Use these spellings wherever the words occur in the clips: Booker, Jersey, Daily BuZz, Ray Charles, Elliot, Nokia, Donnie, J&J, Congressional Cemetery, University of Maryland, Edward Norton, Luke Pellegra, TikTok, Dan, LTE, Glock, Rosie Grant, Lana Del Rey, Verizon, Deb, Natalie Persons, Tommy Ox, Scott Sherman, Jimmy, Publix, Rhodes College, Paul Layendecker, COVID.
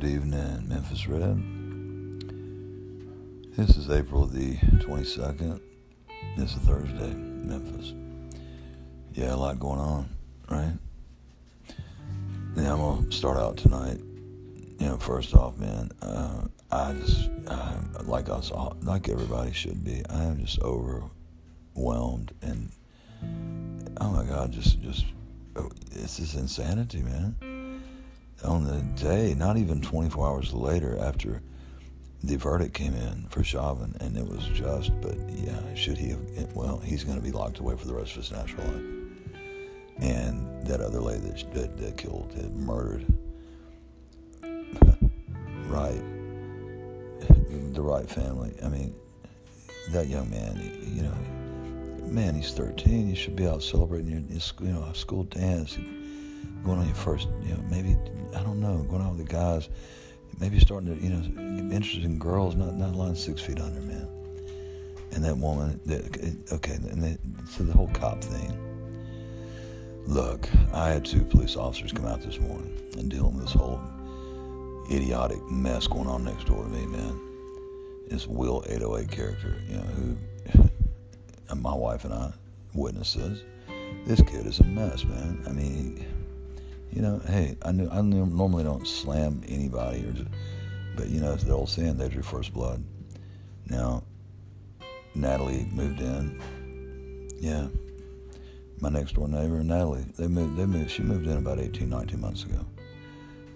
Good evening, Memphis Red. This is April the 22nd. It's a Thursday, Memphis. Yeah, a lot going on, right? Yeah, I'm going to start out tonight. You know, first off, man, like everybody should be, I am just overwhelmed. And, oh my God, just it's this insanity, man. On the day, not even 24 hours later after the verdict came in for Chauvin, and it was just, but yeah, should he have, well, he's going to be locked away for the rest of his natural life. And that other lady that killed, that murdered, Wright, the Wright family, I mean, that young man, you know, man, he's 13, you should be out celebrating your school dance, going on your first, you know, maybe, I don't know, going out with the guys, maybe starting to, you know, interested in girls, not lying 6 feet under, man. And that woman, so the whole cop thing. Look, I had two police officers come out this morning and dealing with this whole idiotic mess going on next door to me, man. This Will 808 character, you know, who, and my wife and I, witnesses, this kid is a mess, man. I mean, you know, hey, I normally don't slam anybody, but you know, it's the old saying, they drew first blood. Now, Natalie moved in. Yeah, my next door neighbor, Natalie, they moved. She moved in about 18, 19 months ago.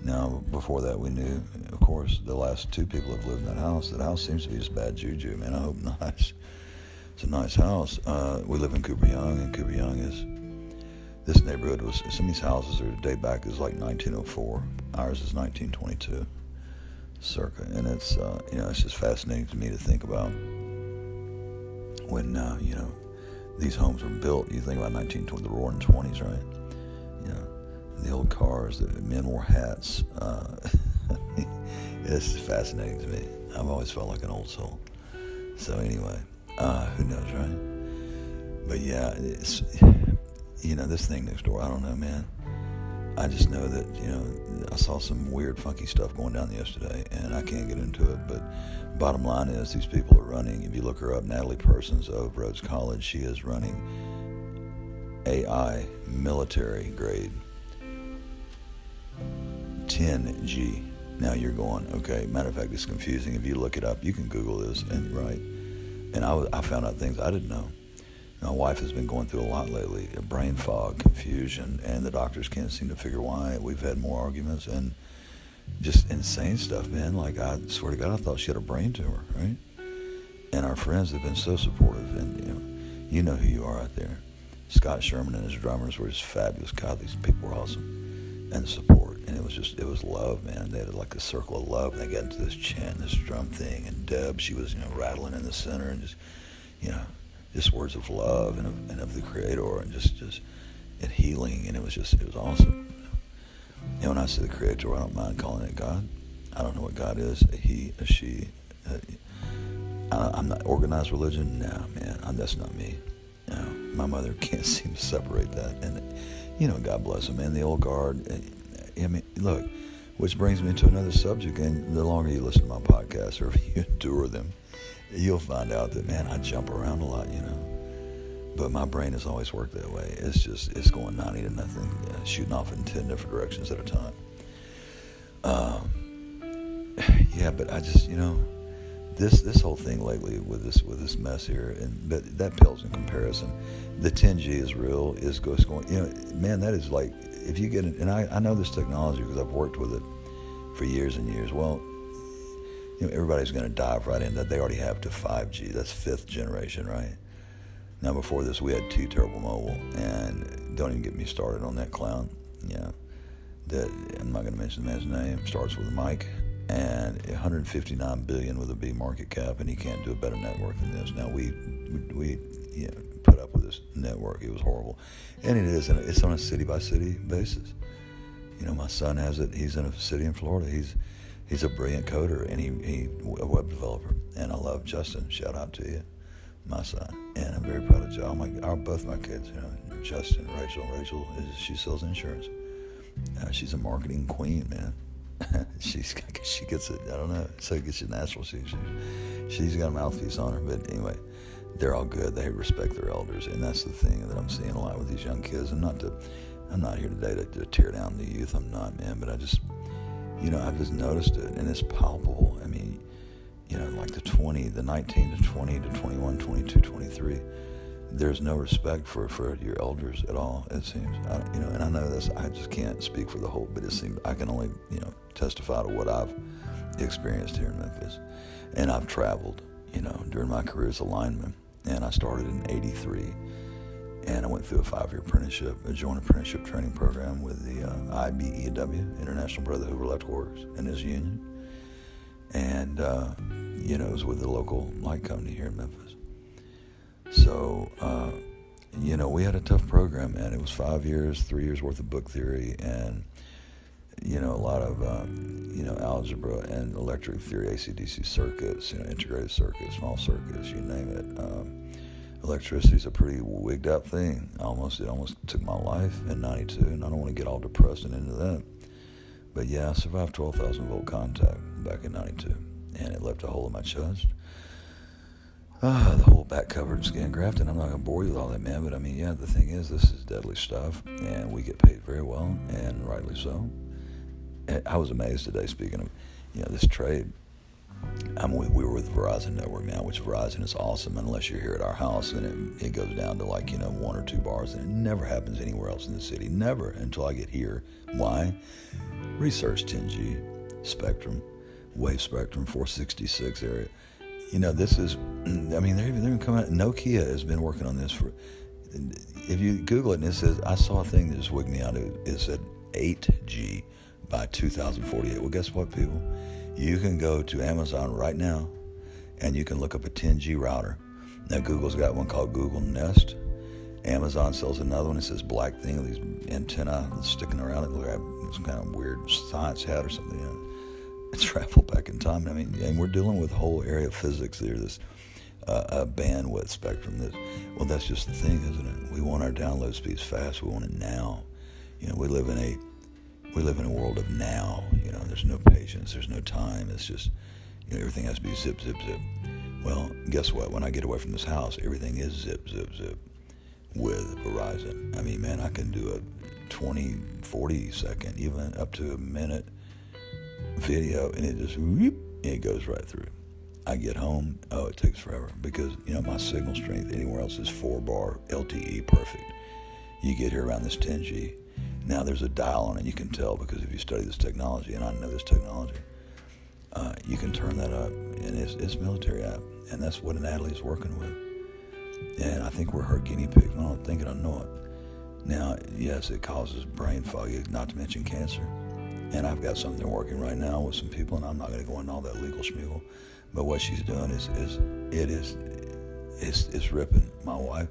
Now, before that, we knew, of course, the last two people have lived in that house. That house seems to be just bad juju, man. I hope not. It's a nice house. We live in Cooper Young, and Cooper Young is, this neighborhood was, some of these houses are date back is like 1904. Ours is 1922, circa. And it's, you know, it's just fascinating to me to think about when, you know, these homes were built. You think about 1920, the roaring 20s, right? You know, the old cars, the men wore hats. It's fascinating to me. I've always felt like an old soul. So anyway. Who knows, right? But yeah, it's, you know, this thing next door, I don't know, man. I just know that, you know, I saw some weird, funky stuff going down yesterday, and I can't get into it, but bottom line is these people are running. If you look her up, Natalie Persons of Rhodes College, she is running AI military grade 10G. Now you're going, okay, matter of fact, it's confusing. If you look it up, you can Google this, and right. And I found out things I didn't know. My wife has been going through a lot lately, a brain fog, confusion, and the doctors can't seem to figure why. We've had more arguments and just insane stuff, man. Like, I swear to God, I thought she had a brain tumor, right? And our friends have been so supportive. And, you know who you are out there. Scott Sherman and his drummers were just fabulous. God, these people were awesome. And the support. And it was love, man. They had like a circle of love, and they got into this chant, this drum thing, and Deb, she was, you know, rattling in the center, and just, you know, just words of love and of the Creator, and just and healing, and it was awesome. You know, when I say the Creator, I don't mind calling it God. I don't know what God is, a he, a she. I'm not organized religion. Nah, man, that's not me. No, my mother can't seem to separate that, and you know, God bless them, man. The old guard. I mean, look, which brings me to another subject, and the longer you listen to my podcast or if you endure them, you'll find out that, man, I jump around a lot, you know. But my brain has always worked that way. It's just, it's going 90 to nothing, shooting off in 10 different directions at a time. Yeah, but I just, you know, this whole thing lately with this mess here, and but that pales in comparison. The 10G is real, is going, you know, man, that is like, if you get it, and I know this technology because I've worked with it for years and years. Well, you know, everybody's going to dive right in that. They already have to 5G. That's fifth generation, right? Now, before this, we had T-Turbo Mobile, and don't even get me started on that clown. Yeah, that I'm not going to mention the man's name. Starts with a Mike, and $159 billion with a B market cap, and he can't do a better network than this. Now, we you know, put up with this network. It was horrible, and it is. It's on a city by city basis. You know, my son has it. He's in a city in Florida. He's a brilliant coder, and he a web developer. And I love Justin. Shout out to you, my son. And I'm very proud of Joe. Both my kids. You know, Justin, Rachel. She sells insurance. She's a marketing queen, man. She gets it. I don't know. So it gets you natural. She's got a mouthpiece on her. But anyway, they're all good. They respect their elders, and that's the thing that I'm seeing a lot with these young kids. I'm not here today to tear down the youth. I'm not, man. But I've just noticed it, and it's palpable. I mean, like the 19 to 20 to 21, 22, 23. There's no respect for your elders at all, it seems. And I know this, I just can't speak for the whole, but it seems I can only, testify to what I've experienced here in Memphis. And I've traveled, during my career as a lineman. And I started in 83. And I went through a 5-year apprenticeship, a joint apprenticeship training program with the IBEW, International Brotherhood of Electrical Workers, and his union. And, it was with the local light company here in Memphis. So, we had a tough program, man. It was 5 years, 3 years worth of book theory and, a lot of, algebra and electric theory, AC/DC circuits, integrated circuits, small circuits, you name it. Electricity's a pretty wigged out thing. It almost took my life in 92, and I don't want to get all depressed and into that. But yeah, I survived 12,000 volt contact back in 92, and it left a hole in my chest. The whole back covered skin graft, and I'm not going to bore you with all that, man, but I mean, yeah, the thing is, this is deadly stuff, and we get paid very well, and rightly so. And I was amazed today, speaking of, this trade. We were with Verizon Network now, which Verizon is awesome, unless you're here at our house, and it goes down to like, one or two bars, and it never happens anywhere else in the city, never, until I get here. Why? Research 10G, spectrum, wave spectrum, 466 area. This is, they're even coming out. Nokia has been working on this for, if you Google it, and it says, I saw a thing that just wigged me out. It said 8G by 2048. Well, guess what, people? You can go to Amazon right now, and you can look up a 10G router. Now, Google's got one called Google Nest. Amazon sells another one. It says black thing with these antennae sticking around it. Look at some kind of weird science hat or something, travel back in time. And we're dealing with whole area of physics here, this bandwidth spectrum. That's just the thing, isn't it? We want our download speeds fast. We want it now. We live in a world of now. There's no patience. There's no time. It's just, everything has to be zip, zip, zip. Well, guess what? When I get away from this house, everything is zip, zip, zip with Verizon. I can do a 20, 40 second, even up to a minute video, and it just whoop, it goes right through. I get home, it takes forever because my signal strength anywhere else is 4 bar LTE perfect. You get here around this 10G. Now there's a dial on it. You can tell because if you study this technology, and I know this technology, you can turn that up, and it's military app, and that's what Natalie is working with. And I think we're her guinea pig. I don't think it. I know it. Now, yes, it causes brain fog, not to mention cancer. And I've got something working right now with some people, and I'm not going to go into all that legal schmiggle. But what she's doing is ripping. My wife,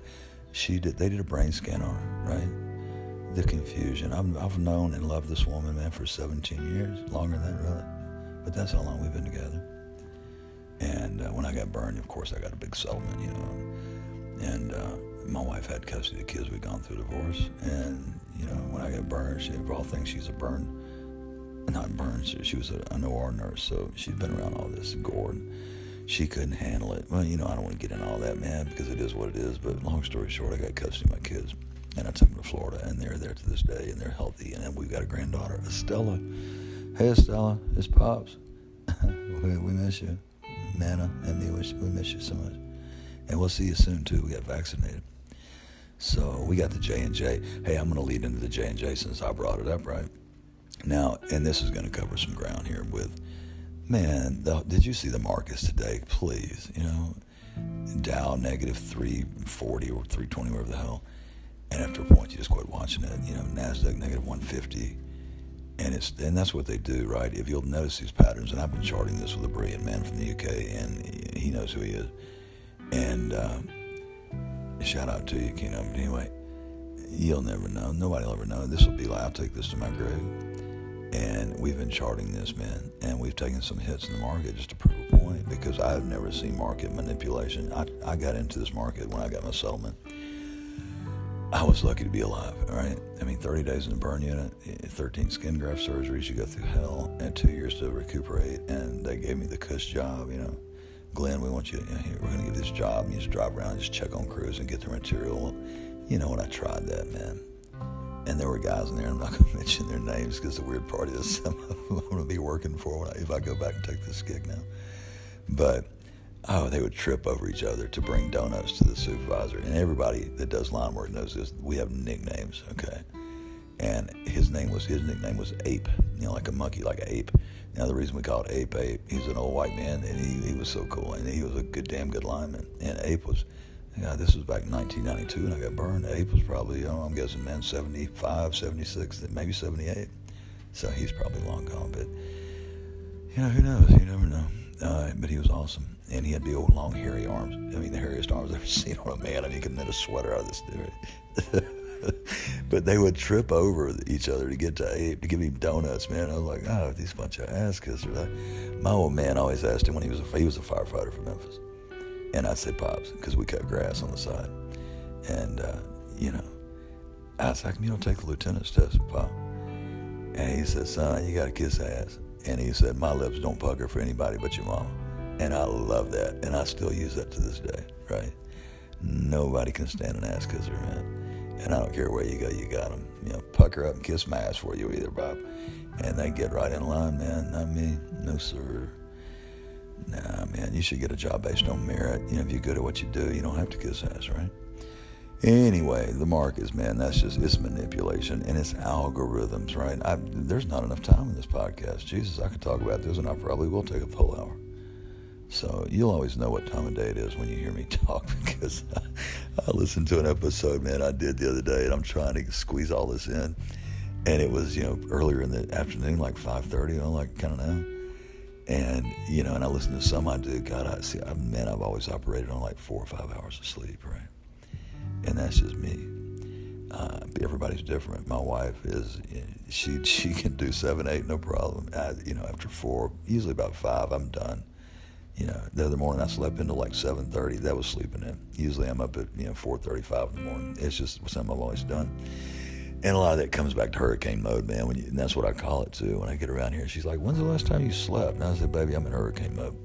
they did a brain scan on her, right? The confusion. I've known and loved this woman, man, for 17 years, longer than that, really. But that's how long we've been together. And when I got burned, of course, I got a big settlement, And my wife had custody of the kids. We'd gone through divorce. And, when I got burned, she was an OR nurse, so she'd been around all this gore, and she couldn't handle it. Well, I don't want to get into all that, man, because it is what it is, but long story short, I got custody of my kids, and I took them to Florida, and they're there to this day, and they're healthy, and we've got a granddaughter, Estella. Hey, Estella, it's Pops. we miss you. Nana and me, we miss you so much. And we'll see you soon, too. We got vaccinated. So we got the J&J. Hey, I'm going to lead into the J&J since I brought it up, right? Now, and this is going to cover some ground here with, man, did you see the markets today? Please, Dow negative 340 or 320, whatever the hell. And after a point, you just quit watching it. NASDAQ negative 150. And that's what they do, right? If you'll notice these patterns, and I've been charting this with a brilliant man from the UK, and he knows who he is. And shout out to you, Keno. But anyway, you'll never know. Nobody will ever know. This will be like, I'll take this to my grave. And we've been charting this, man, and we've taken some hits in the market just to prove a point because I've never seen market manipulation. I got into this market when I got my settlement. I was lucky to be alive, all right? I mean, 30 days in the burn unit, 13 skin graft surgeries, you go through hell, and 2 years to recuperate, and they gave me the cuss job, you know. Glenn, we want you to, we're going to give this job, and you just drive around, just check on crews and get their material. You know, when I tried that, man, and there were guys in there, I'm not going to mention their names because the weird part is some of them I'm going to be working for if I go back and take this gig now. But, oh, they would trip over each other to bring donuts to the supervisor. And everybody that does line work knows this. We have nicknames, okay? And his nickname was Ape, you know, like a monkey, like an ape. Now, the reason we called Ape Ape, he's an old white man, and he was so cool. And he was a damn good lineman. And Ape was, this was back in 1992, and I got burned. Ape was probably, I'm guessing, man, 75, 76, maybe 78. So he's probably long gone. But, you know, who knows? You never know. But he was awesome. And he had the old long, hairy arms. I mean, the hairiest arms I've ever seen on a man. I mean, he could knit a sweater out of this dude. But they would trip over each other to get to Ape, to give him donuts, man. I was like, oh, these bunch of ass kissers. My old man always asked him when he was a firefighter from Memphis. And I'd say, Pops, because we cut grass on the side. And, I said, how come you don't take the lieutenant's test, Pop? And he said, son, you got to kiss ass. And he said, my lips don't pucker for anybody but your mama. And I love that. And I still use that to this day, right? Nobody can stand an ass kisser, man. And I don't care where you go, you got them. You know, pucker up and kiss my ass for you either, Bob. And they get right in line, man. I mean, no, sir. Nah, man, you should get a job based on merit. You know, if you're good at what you do, you don't have to kiss ass, right? Anyway, the markets, man, that's just, it's manipulation and it's algorithms, right? There's not enough time in this podcast. Jesus, I could talk about this and I probably will take a full hour. So you'll always know what time of day it is when you hear me talk because I listened to an episode, man, I did the other day, and I'm trying to squeeze all this in. And it was, earlier in the afternoon, like 5:30, like kind of now. And, and I listened to some I do. God, I've always operated on like 4 or 5 hours of sleep, right? And that's just me. Everybody's different. My wife is, she can do 7, 8, no problem. After 4, usually about 5, I'm done. The other morning I slept into like 7:30. That was sleeping in. Usually I'm up at 4:35 in the morning. It's just something I've always done. And a lot of that comes back to hurricane mode, man. And that's what I call it too. When I get around here, she's like, "When's the last time you slept?" And I said, "Baby, I'm in hurricane mode."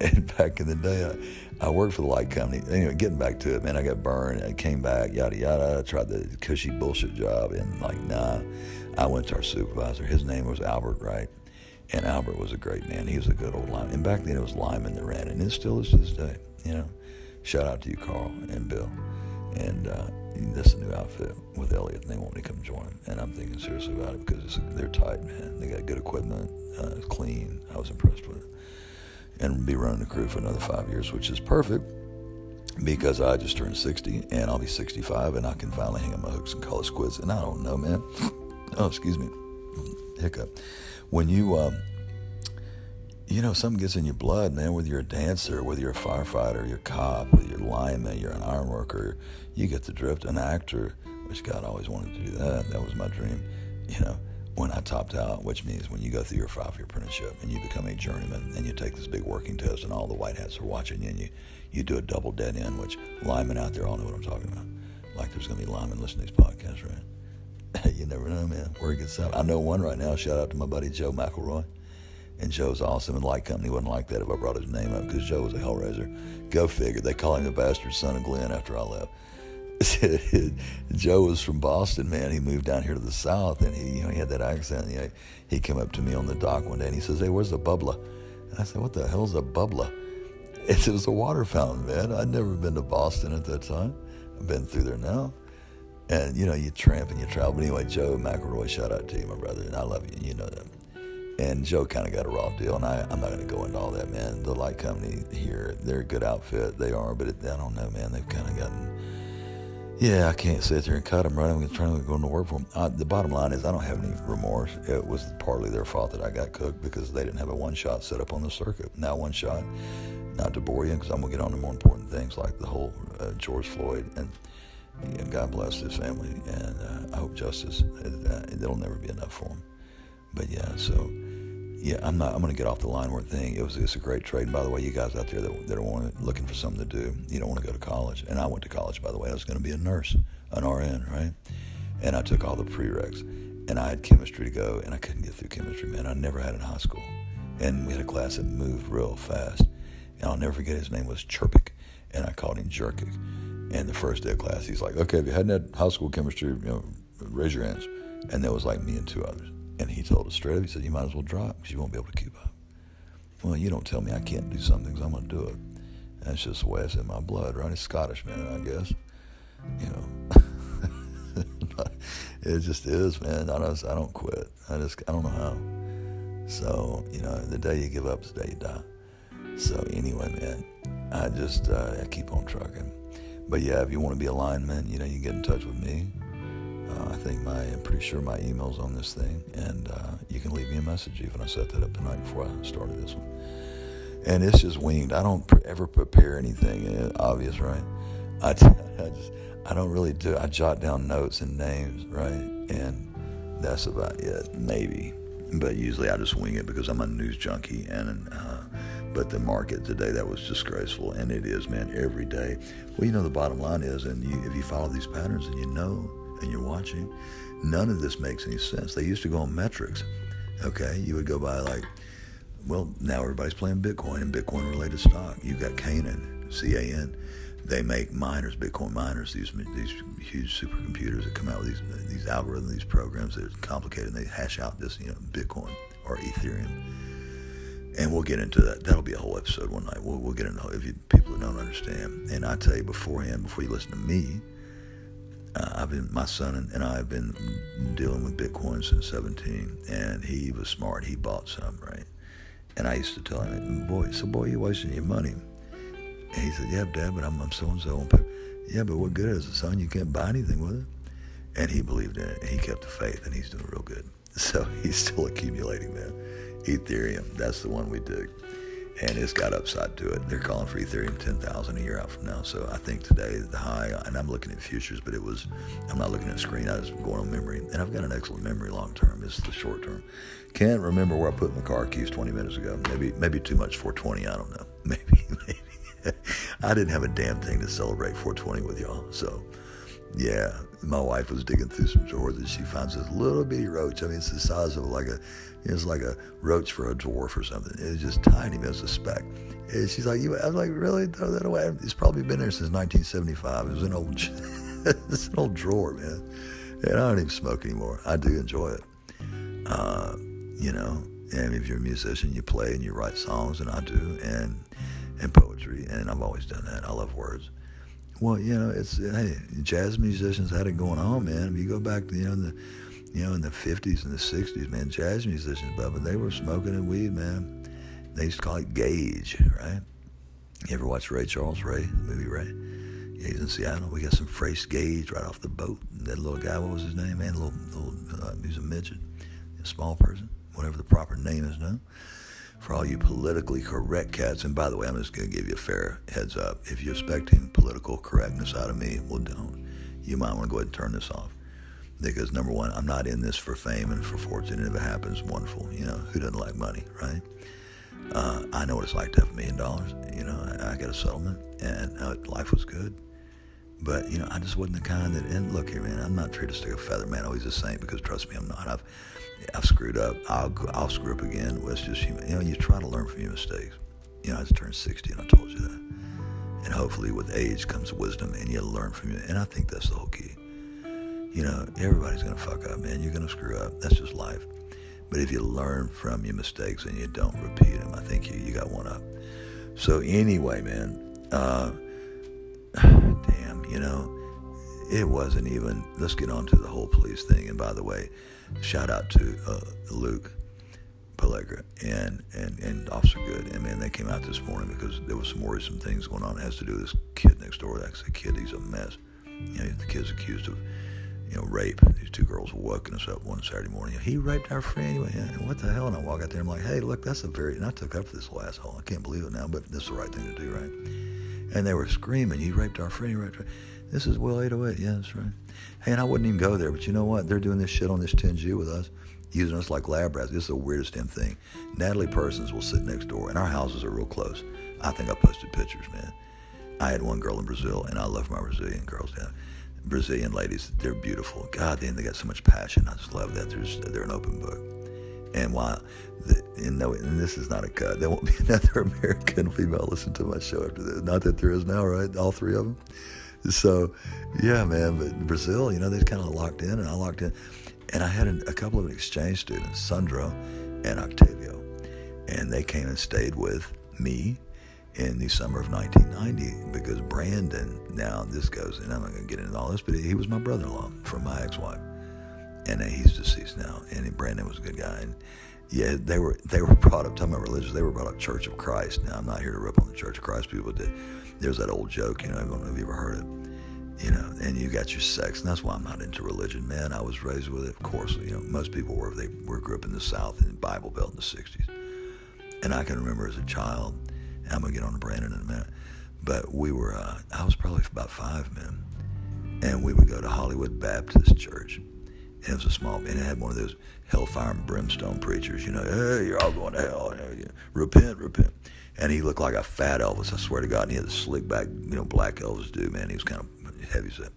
And back in the day, I worked for the light company. Anyway, getting back to it, man, I got burned. I came back, yada yada. I tried the cushy bullshit job, and I went to our supervisor. His name was Albert Wright. And Albert was a great man. He was a good old lineman. And back then it was Lyman that ran it. And it still is to this day, Shout out to you, Carl and Bill. And that's a new outfit with Elliot. And they want me to come join them. And I'm thinking seriously about it because they're tight, man. They got good equipment, clean. I was impressed with it. And be running the crew for another 5 years, which is perfect because I just turned 60. And I'll be 65. And I can finally hang up my hooks and call it quits. And I don't know, man. Oh, excuse me. Hiccup. When you, something gets in your blood, man, whether you're a dancer, whether you're a firefighter, you're a cop, whether you're a lineman, you're an iron worker, you get the drift. An actor, which God always wanted to do that. That was my dream. When I topped out, which means when you go through your 5-year apprenticeship and you become a journeyman and you take this big working test and all the white hats are watching you and you do a double dead end, which linemen out there all know what I'm talking about. Like there's going to be linemen listening to these podcasts, right? You never know, man, where it gets out. I know one right now. Shout out to my buddy Joe McElroy. And Joe's awesome. And Light Company wouldn't like that if I brought his name up because Joe was a hellraiser. Go figure. They call him the bastard son of Glenn after I left. Joe was from Boston, man. He moved down here to the South, and he had that accent. He came up to me on the dock one day, and he says, "Hey, where's the bubbler?" And I said, "What the hell's a bubbler?" It was a water fountain, man. I'd never been to Boston at that time. I've been through there now. And, you tramp and you travel. But anyway, Joe McElroy, shout out to you, my brother. And I love you. You know that. And Joe kind of got a raw deal. And I'm not going to go into all that, man. The light company here, they're a good outfit. They are. But I don't know, man. They've kind of gotten, I can't sit there and cut them, right? I'm going to try to go into work for them. The bottom line is I don't have any remorse. It was partly their fault that I got cooked because they didn't have a one-shot set up on the circuit. Now one shot, not to bore you, because I'm going to get on to more important things like the whole George Floyd and... Yeah, God bless his family, and I hope justice, it'll never be enough for him. But yeah, so yeah, I'm going to get off the line word thing. It's a great trade. And by the way, you guys out there that are looking for something to do, you don't want to go to college. And I went to college, by the way. I was going to be a nurse, an RN, right? And I took all the prereqs. And I had chemistry to go, and I couldn't get through chemistry, man. I never had it in high school. And we had a class that moved real fast. And I'll never forget, his name was Chirpic, and I called him Jerkic. And the first day of class, he's like, okay, if you hadn't had high school chemistry, raise your hands. And there was like me and two others. And he told us straight up, he said, you might as well drop because you won't be able to keep up. Well, you don't tell me I can't do something because I'm going to do it. And that's just the way it's in my blood, right? It's Scottish, man, I guess. You know, it just is, man. I don't quit. I don't know how. So, the day you give up is the day you die. So anyway, man, I keep on trucking. But yeah, if you want to be a lineman, you get in touch with me. I'm pretty sure my email's on this thing, and you can leave me a message. Even I set that up the night before I started this one. And it's just winged. I don't ever prepare anything. Obvious, right? I don't really do. I jot down notes and names, right? And that's about it, maybe. But usually I just wing it because I'm a news junkie. But the market today, that was disgraceful, and it is, man, every day. Well, the bottom line is, and if you follow these patterns and and you're watching, none of this makes any sense. They used to go on metrics, okay? You would go by now everybody's playing Bitcoin and Bitcoin-related stock. You've got Canaan, C-A-N. They make miners, Bitcoin miners, these huge supercomputers that come out with these algorithms, these programs that are complicated, and they hash out this, Bitcoin or Ethereum. And we'll get into that. That'll be a whole episode one night. We'll get into it if people that don't understand. And I tell you beforehand, before you listen to me, my son and I have been dealing with Bitcoin since 17, and he was smart. He bought some, right? And I used to tell him, boy, you're wasting your money. And he said, yeah, Dad, but I'm so-and-so on paper. Yeah, but what good is it, son? You can't buy anything with it. And he believed in it, and he kept the faith, and he's doing real good. So he's still accumulating, man. Ethereum, that's the one we dig. And it's got upside to it. They're calling for Ethereum 10,000 a year out from now. So I think today the high, and I'm looking at futures, but I'm not looking at a screen. I was going on memory, and I've got an excellent memory long term. It's the short term. Can't remember where I put my car keys 20 minutes ago. Maybe too much 420. I don't know. Maybe. I didn't have a damn thing to celebrate 420 with y'all. So yeah, my wife was digging through some drawers, and she finds this little bitty roach. I mean, it's the size of it's like a roach for a dwarf or something. It's just tiny, as a speck. And she's like, I was like, really? Throw that away? It's probably been there since 1975. It was it's an old drawer, man. And I don't even smoke anymore. I do enjoy it. And if you're a musician, you play and you write songs, and I do, and poetry, and I've always done that. I love words. Well, jazz musicians had it going on, man. If you go back, in the 50s and the 60s, man, jazz musicians, but they were smoking and weed, man. They used to call it gauge, right? You ever watch Ray Charles, the movie Ray? Yeah, he's in Seattle. We got some fresh gauge right off the boat. And that little guy, what was his name, man? Little he was a midget, a small person, whatever the proper name is now. For all you politically correct cats, and by the way, I'm just going to give you a fair heads up. If you're expecting political correctness out of me, well, don't. You might want to go ahead and turn this off. Because, number one, I'm not in this for fame and for fortune. And if it happens, wonderful. Who doesn't like money, right? I know what it's like to have $1 million. I got a settlement, and life was good. But, I just wasn't the kind that, and look here, man, I'm not treated to stick a feather, man. Always the same, because trust me, I'm not. I've screwed up. I'll screw up again. Well, it's just, you try to learn from your mistakes. I just turned 60, and I told you that. And hopefully with age comes wisdom, and you learn from it. And I think that's the whole key. Everybody's going to fuck up, man. You're going to screw up. That's just life. But if you learn from your mistakes and you don't repeat them, I think you got one up. So anyway, man, damn, it wasn't even, let's get on to the whole police thing. And by the way, shout out to Luke Pellegra and Officer Good. And man, they came out this morning because there was some worrisome things going on. It has to do with this kid next door. That's the kid. He's a mess. The kid's accused of, rape. These two girls were woken us up one Saturday morning. He raped our friend. What the hell? And I walk out there. I'm like, hey, look, and I took up for this little asshole. I can't believe it now, but that's the right thing to do, right? And they were screaming, he raped our friend. This is Will 808. Yeah, that's right. Hey, and I wouldn't even go there, but you know what? They're doing this shit on this 10G with us. using us like lab rats. This is the weirdest damn thing. Natalie Persons will sit next door, and our houses are real close. I think I posted pictures, man. I had one girl in Brazil, and I love my Brazilian girls down. Brazilian ladies, they're beautiful. God, they got so much passion. I just love that. They're an open book. And while, and this is not a cut. There won't be another American female listen to my show after this. Not that there is now, right? All three of them. So, yeah, man. But Brazil, you know, they're kind of locked in, and I locked in. And I had a couple of exchange students, Sandra and Octavio. And they came and stayed with me in the summer of 1990 because Brandon, now this goes, and I'm not going to get into all this, but he was my brother-in-law from my ex-wife. And he's deceased now. And Brandon was a good guy. And yeah, they were brought up, talking about religious, they were brought up Church of Christ. Now, I'm not here to rip on the Church of Christ people. There's that old joke, you know, I don't know if you ever heard it. You know, and you got your sex. And that's why I'm not into religion, man. I was raised with it, of course. You know, most people were. They grew up in the South in the Bible Belt in the 60s. And I can remember as a child, and I'm going to get on to Brandon in a minute, but we were, I was probably about 5, man. And we would go to Hollywood Baptist Church. And it was a small, and it had one of those hellfire and brimstone preachers, you know, hey, you're all going to hell, repent, repent. And he looked like a fat Elvis, I swear to God, and he had a slick back, you know, black Elvis dude, man. He was kind of heavy set.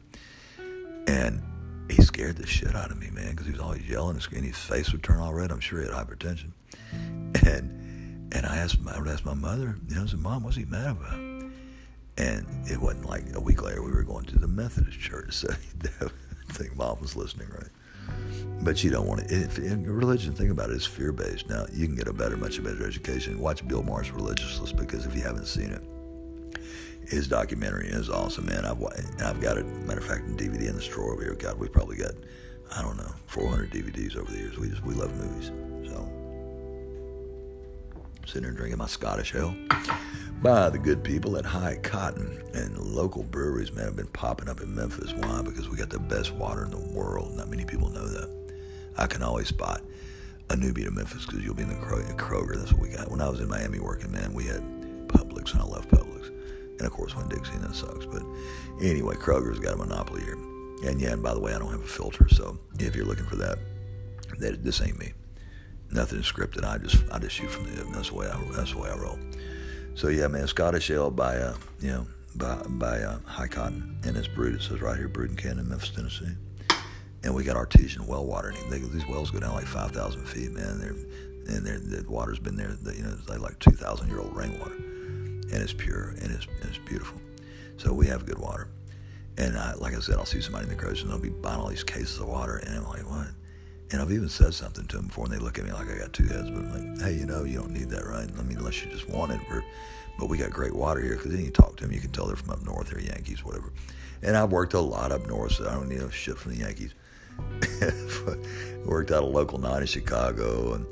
And he scared the shit out of me, man, because he was always yelling, and his face would turn all red. I'm sure he had hypertension. And I would ask my mother, you know, I said, Mom, what's he mad about? And it wasn't like a week later we were going to the Methodist church, so I think Mom was listening, right? But you don't want to. In religion, think about it, it's fear-based. Now, you can get much better education. Watch Bill Maher's Religiousness, because if you haven't seen it, his documentary is awesome, man. I've got it, matter of fact, in DVD in the drawer over here. God, we probably got, I don't know, 400 DVDs over the years. We love movies. So, sitting here drinking my Scottish ale by the good people at High Cotton, and local breweries, man, have been popping up in Memphis. Why? Because we got the best water in the world. Not many people know that. I can always spot a newbie to Memphis because you'll be in the Kroger. That's what we got. When I was in Miami working, man, we had Publix, and I love Publix. And, of course, Winn-Dixie, and that sucks. But, anyway, Kroger's got a monopoly here. And, yeah, and by the way, I don't have a filter, so if you're looking for that this ain't me. Nothing scripted. I just shoot from the hip. That's the way I roll. So yeah, man, Scottish ale by High Cotton, and it's brewed. It says right here, brewed and canned in Memphis, Tennessee. And we got artesian well water. And these wells go down like 5,000 feet, man. The water's been there. You know, it's like 2,000-year-old rainwater, and it's pure and it's beautiful. So we have good water. And like I said, I'll see somebody in the grocery, and they'll be buying all these cases of water, and I'm like, what? And I've even said something to them before, and they look at me like I got two heads. But I'm like, hey, you know, you don't need that, right? I mean, unless you just want it. But we got great water here, because then you talk to them, you can tell they're from up north, they're Yankees, whatever. And I've worked a lot up north, so I don't need no shit from the Yankees. Worked out a local night in Chicago, and,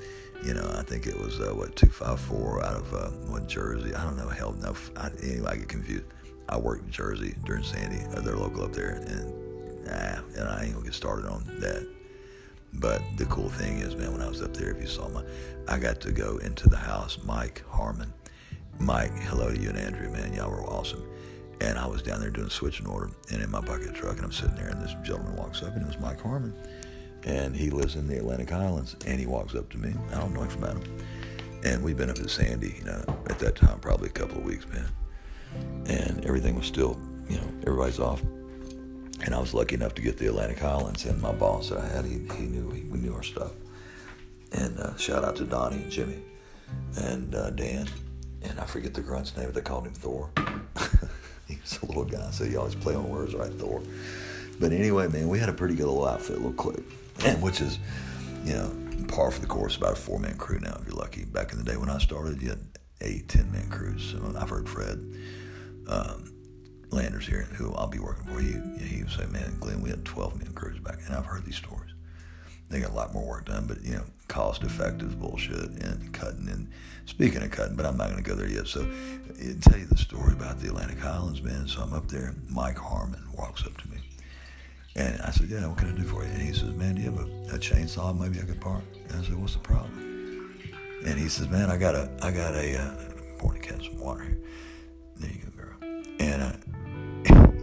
you know, I think it was, 254 out of Jersey. I don't know, hell, no. Anyway, I get confused. I worked in Jersey during Sandy, they're local up there, and I ain't going to get started on that. But the cool thing is, man, when I was up there, if you saw I got to go into the house, Mike Harmon. Mike, hello to you and Andrew, man. Y'all were awesome. And I was down there doing switch and order and in my bucket truck, and I'm sitting there, and this gentleman walks up, and it was Mike Harmon. And he lives in the Atlantic Highlands, and he walks up to me. I don't know him from Adam. And we've been up at Sandy, you know, at that time, probably a couple of weeks, man. And everything was still, you know, everybody's off. And I was lucky enough to get the Atlantic Highlands, and my boss that I had, we knew our stuff. And shout out to Donnie and Jimmy and Dan, and I forget the grunt's name, but they called him Thor. He was a little guy, so you always play on words, right, Thor? But anyway, man, we had a pretty good little outfit, a little clique, which is, you know, par for the course, about a 4-man crew now, if you're lucky. Back in the day when I started, you had 8, 10-man crews. And I've heard Fred. Landers here, who I'll be working for, he would say, man, Glenn, we had 12-man crews back, and I've heard these stories. They got a lot more work done, but, you know, cost-effective bullshit and cutting, and speaking of cutting, but I'm not going to go there yet, so I'll tell you the story about the Atlantic Highlands, man. So I'm up there, Mike Harmon walks up to me, and I said, yeah, what can I do for you? And he says, man, do you have a chainsaw maybe I could borrow? And I said, what's the problem? And he says, man, I got a born to catch some water here. There you go, girl. And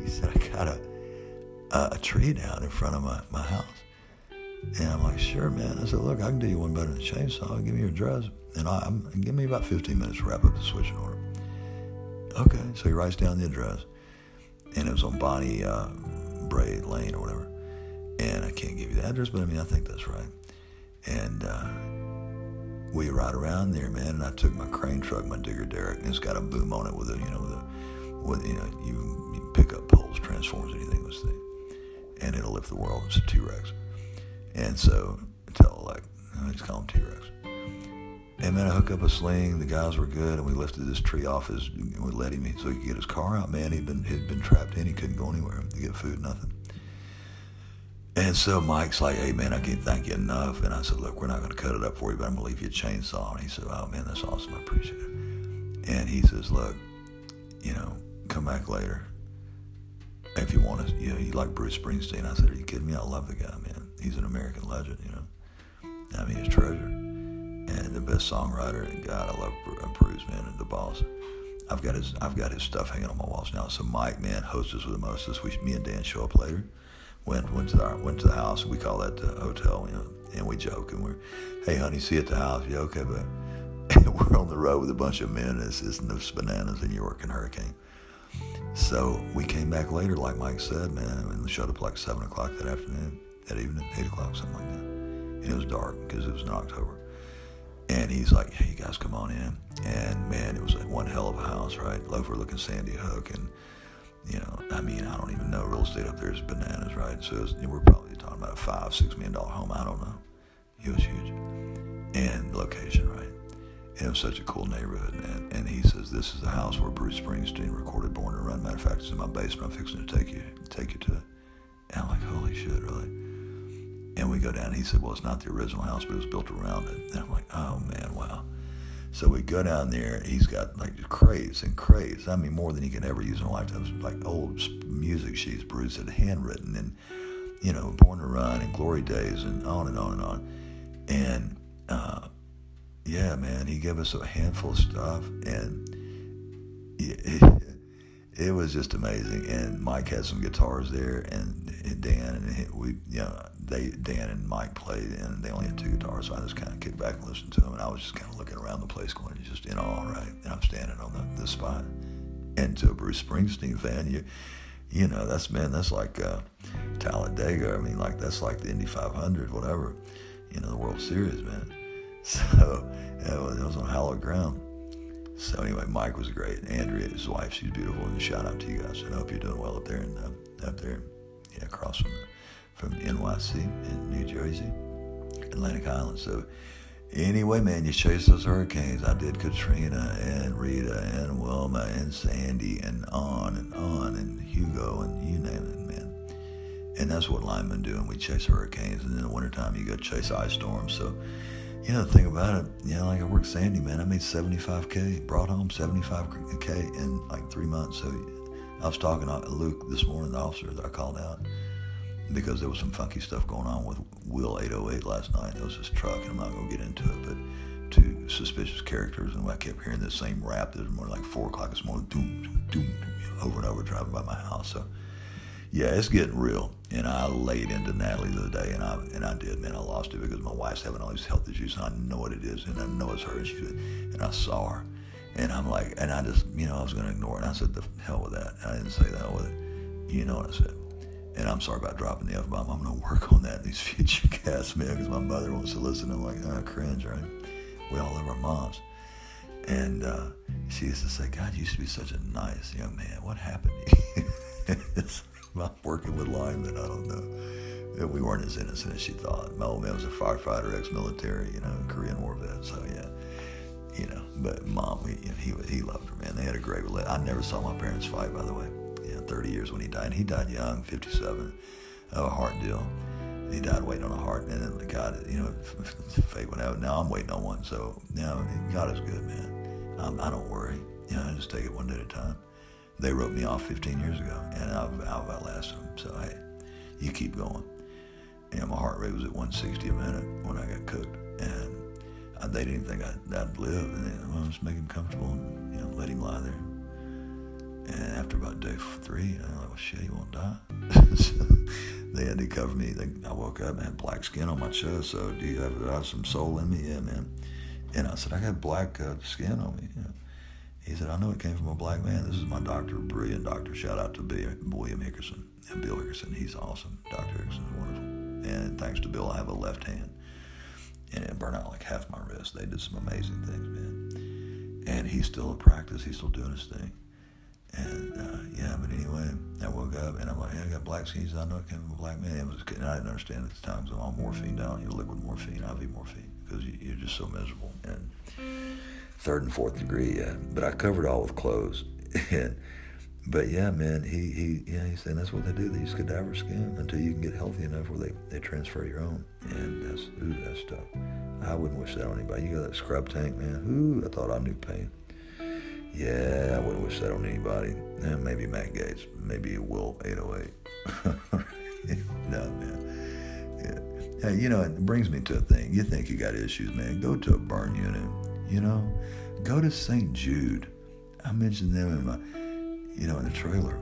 he said, I got a tree down in front of my house. And I'm like, sure, man. I said, look, I can do you one better than a chainsaw. Give me your address. And give me about 15 minutes to wrap up the switching order. Okay. So he writes down the address. And it was on Bonnie Bray Lane or whatever. And I can't give you the address, but I mean, I think that's right. And we ride around there, man. And I took my crane truck, my digger derrick, and it's got a boom on it with a, you know, you pick up poles, transforms, anything with this thing. And it'll lift the world. It's a T Rex. And so, I just call him T Rex. And then I hook up a sling. The guys were good, and we lifted this tree off and we let him in so he could get his car out. Man, he'd been trapped in. He couldn't go anywhere to get food, nothing. And so Mike's like, hey, man, I can't thank you enough. And I said, look, we're not going to cut it up for you, but I'm going to leave you a chainsaw. And he said, oh, man, that's awesome. I appreciate it. And he says, look, come back later. If you want to, you like Bruce Springsteen. I said, are you kidding me? I love the guy, man. He's an American legend, I mean, he's treasure. And the best songwriter. And God, I love Bruce, man, and the boss. I've got his stuff hanging on my walls now. So Mike, man, hostess with mostess. Me and Dan show up later. Went to the house. We call that the hotel, and we joke. And we're, hey, honey, see you at the house. Yeah, okay, but we're on the road with a bunch of men. It's no bananas in New York and hurricane. So we came back later, like Mike said, man, and we showed up like 7 o'clock that evening, 8 o'clock, something like that. And it was dark because it was in October. And he's like, hey, you guys come on in. And, man, it was like one hell of a house, right? Loafer-looking Sandy Hook. And, I don't even know. Real estate up there is bananas, right? So we're probably talking about a $5-6 million home. I don't know. It was huge. And location, right? And it was such a cool neighborhood, man. And he says, this is the house where Bruce Springsteen recorded Born to Run. Matter of fact, it's in my basement. I'm fixing to take you to it. And I'm like, holy shit, really? And we go down, and he said, well, it's not the original house, but it was built around it. And I'm like, oh, man, wow. So we go down there, and he's got, like, crates and crates. I mean, more than he could ever use in a lifetime. It was like old music sheets Bruce had handwritten, and, Born to Run, and Glory Days, and on and on and on. And, yeah, man, he gave us a handful of stuff, and it was just amazing. And Mike had some guitars there, and Dan and we, Dan and Mike played, and they only had two guitars. So I just kind of kicked back and listened to them, and I was just kind of looking around the place, going just in awe, right? And I'm standing on the spot, and to a Bruce Springsteen fan, that's like Talladega. I mean, like that's like the Indy 500, whatever, the World Series, man. So it was on hallowed ground. So anyway, Mike was great. Andrea, his wife, she's beautiful. And shout out to you guys. And I hope you're doing well up there and across from NYC in New Jersey, Atlantic Highlands. So anyway, man, you chase those hurricanes. I did Katrina and Rita and Wilma and Sandy and on and Hugo and you name it, man. And that's what Lyman do. And we chase hurricanes. And in the wintertime, you go chase ice storms. So the thing about it, like I worked Sandy, man, I made $75K, brought home $75K in like 3 months. So I was talking to Luke this morning, the officer that I called out, because there was some funky stuff going on with Will 808 last night. There was this truck, and I'm not going to get into it, but two suspicious characters, and I kept hearing the same rap. It was more like 4 o'clock this morning, doom, doom, over and over, driving by my house. So, yeah, it's getting real. And I laid into Natalie the other day, and I did, man. I lost it because my wife's having all these health issues, and I know what it is, and I know it's her, and I saw her. And I'm like, and I just, I was going to ignore it. And I said, the hell with that. And I didn't say the hell with it. You know what I said. And I'm sorry about dropping the F-bomb. I'm going to work on that in these future casts, man, because my mother wants to listen. I'm like, I cringe, right? We all love our moms. And she used to say, God, you used to be such a nice young man. What happened to you? I'm working with Lyman, I don't know. We weren't as innocent as she thought. My old man was a firefighter, ex-military, Korean War vet. So, yeah, but Mom, he loved her, man. They had a great relationship. I never saw my parents fight, by the way. Yeah, 30 years when he died. And he died young, 57, of a heart deal. He died waiting on a heart. And then God, fate went out. Now I'm waiting on one. So, now God is good, man. I don't worry. I just take it one day at a time. They wrote me off 15 years ago, and I've outlasted them. So, hey, you keep going. And my heart rate was at 160 a minute when I got cooked. And they didn't think I'd live. And then, well, just make him comfortable and, let him lie there. And after about day 3, I was like, well, shit, he won't die. So They had to cover me. I woke up and had black skin on my chest. So, do you have some soul in me? Yeah, man. And I said, I got black skin on me. Yeah. He said, I know it came from a black man. This is my doctor, brilliant doctor. Shout out to William Hickerson and Bill Hickerson. He's awesome. Dr. Hickerson's wonderful. And thanks to Bill, I have a left hand. And it burned out like half my wrist. They did some amazing things, man. And he's still at practice. He's still doing his thing. And, yeah, but anyway, I woke up, and I'm like, hey, I got black skin. He said, I know it came from a black man. And I didn't understand at the time, because I'm on morphine down. You know, liquid morphine, IV morphine, because you're just so miserable. And third and fourth degree, yeah. But I covered all with clothes. But yeah, man, he said that's what they do. They use cadaver skin until you can get healthy enough where they transfer your own. And that's, ooh, that's tough. I wouldn't wish that on anybody. You got that scrub tank, man. Ooh, I thought I knew pain. Yeah, I wouldn't wish that on anybody. And maybe Matt Gaetz, maybe Will 808. No, man. Yeah. Hey, you know, it brings me to a thing. You think you got issues, man. Go to a burn unit. You know, go to St. Jude. I mentioned them in the trailer.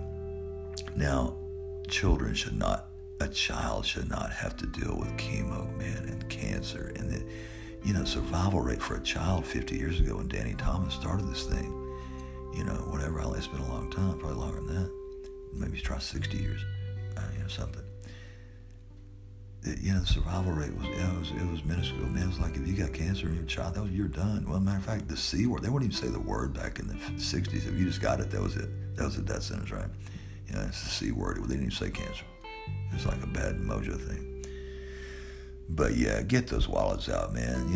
Now, a child should not have to deal with chemo, man, and cancer. And the, survival rate for a child 50 years ago when Danny Thomas started this thing, whatever, it's been a long time, probably longer than that. Maybe try 60 years, something. The survival rate was, it was minuscule, man. It was like if you got cancer in your child, you're done. Well, matter of fact, the C word, they wouldn't even say the word back in the 60s. If you just got it, that was it. That was a death sentence, right? It's the C word. They didn't even say cancer. It's like a bad mojo thing. But yeah, get those wallets out, man.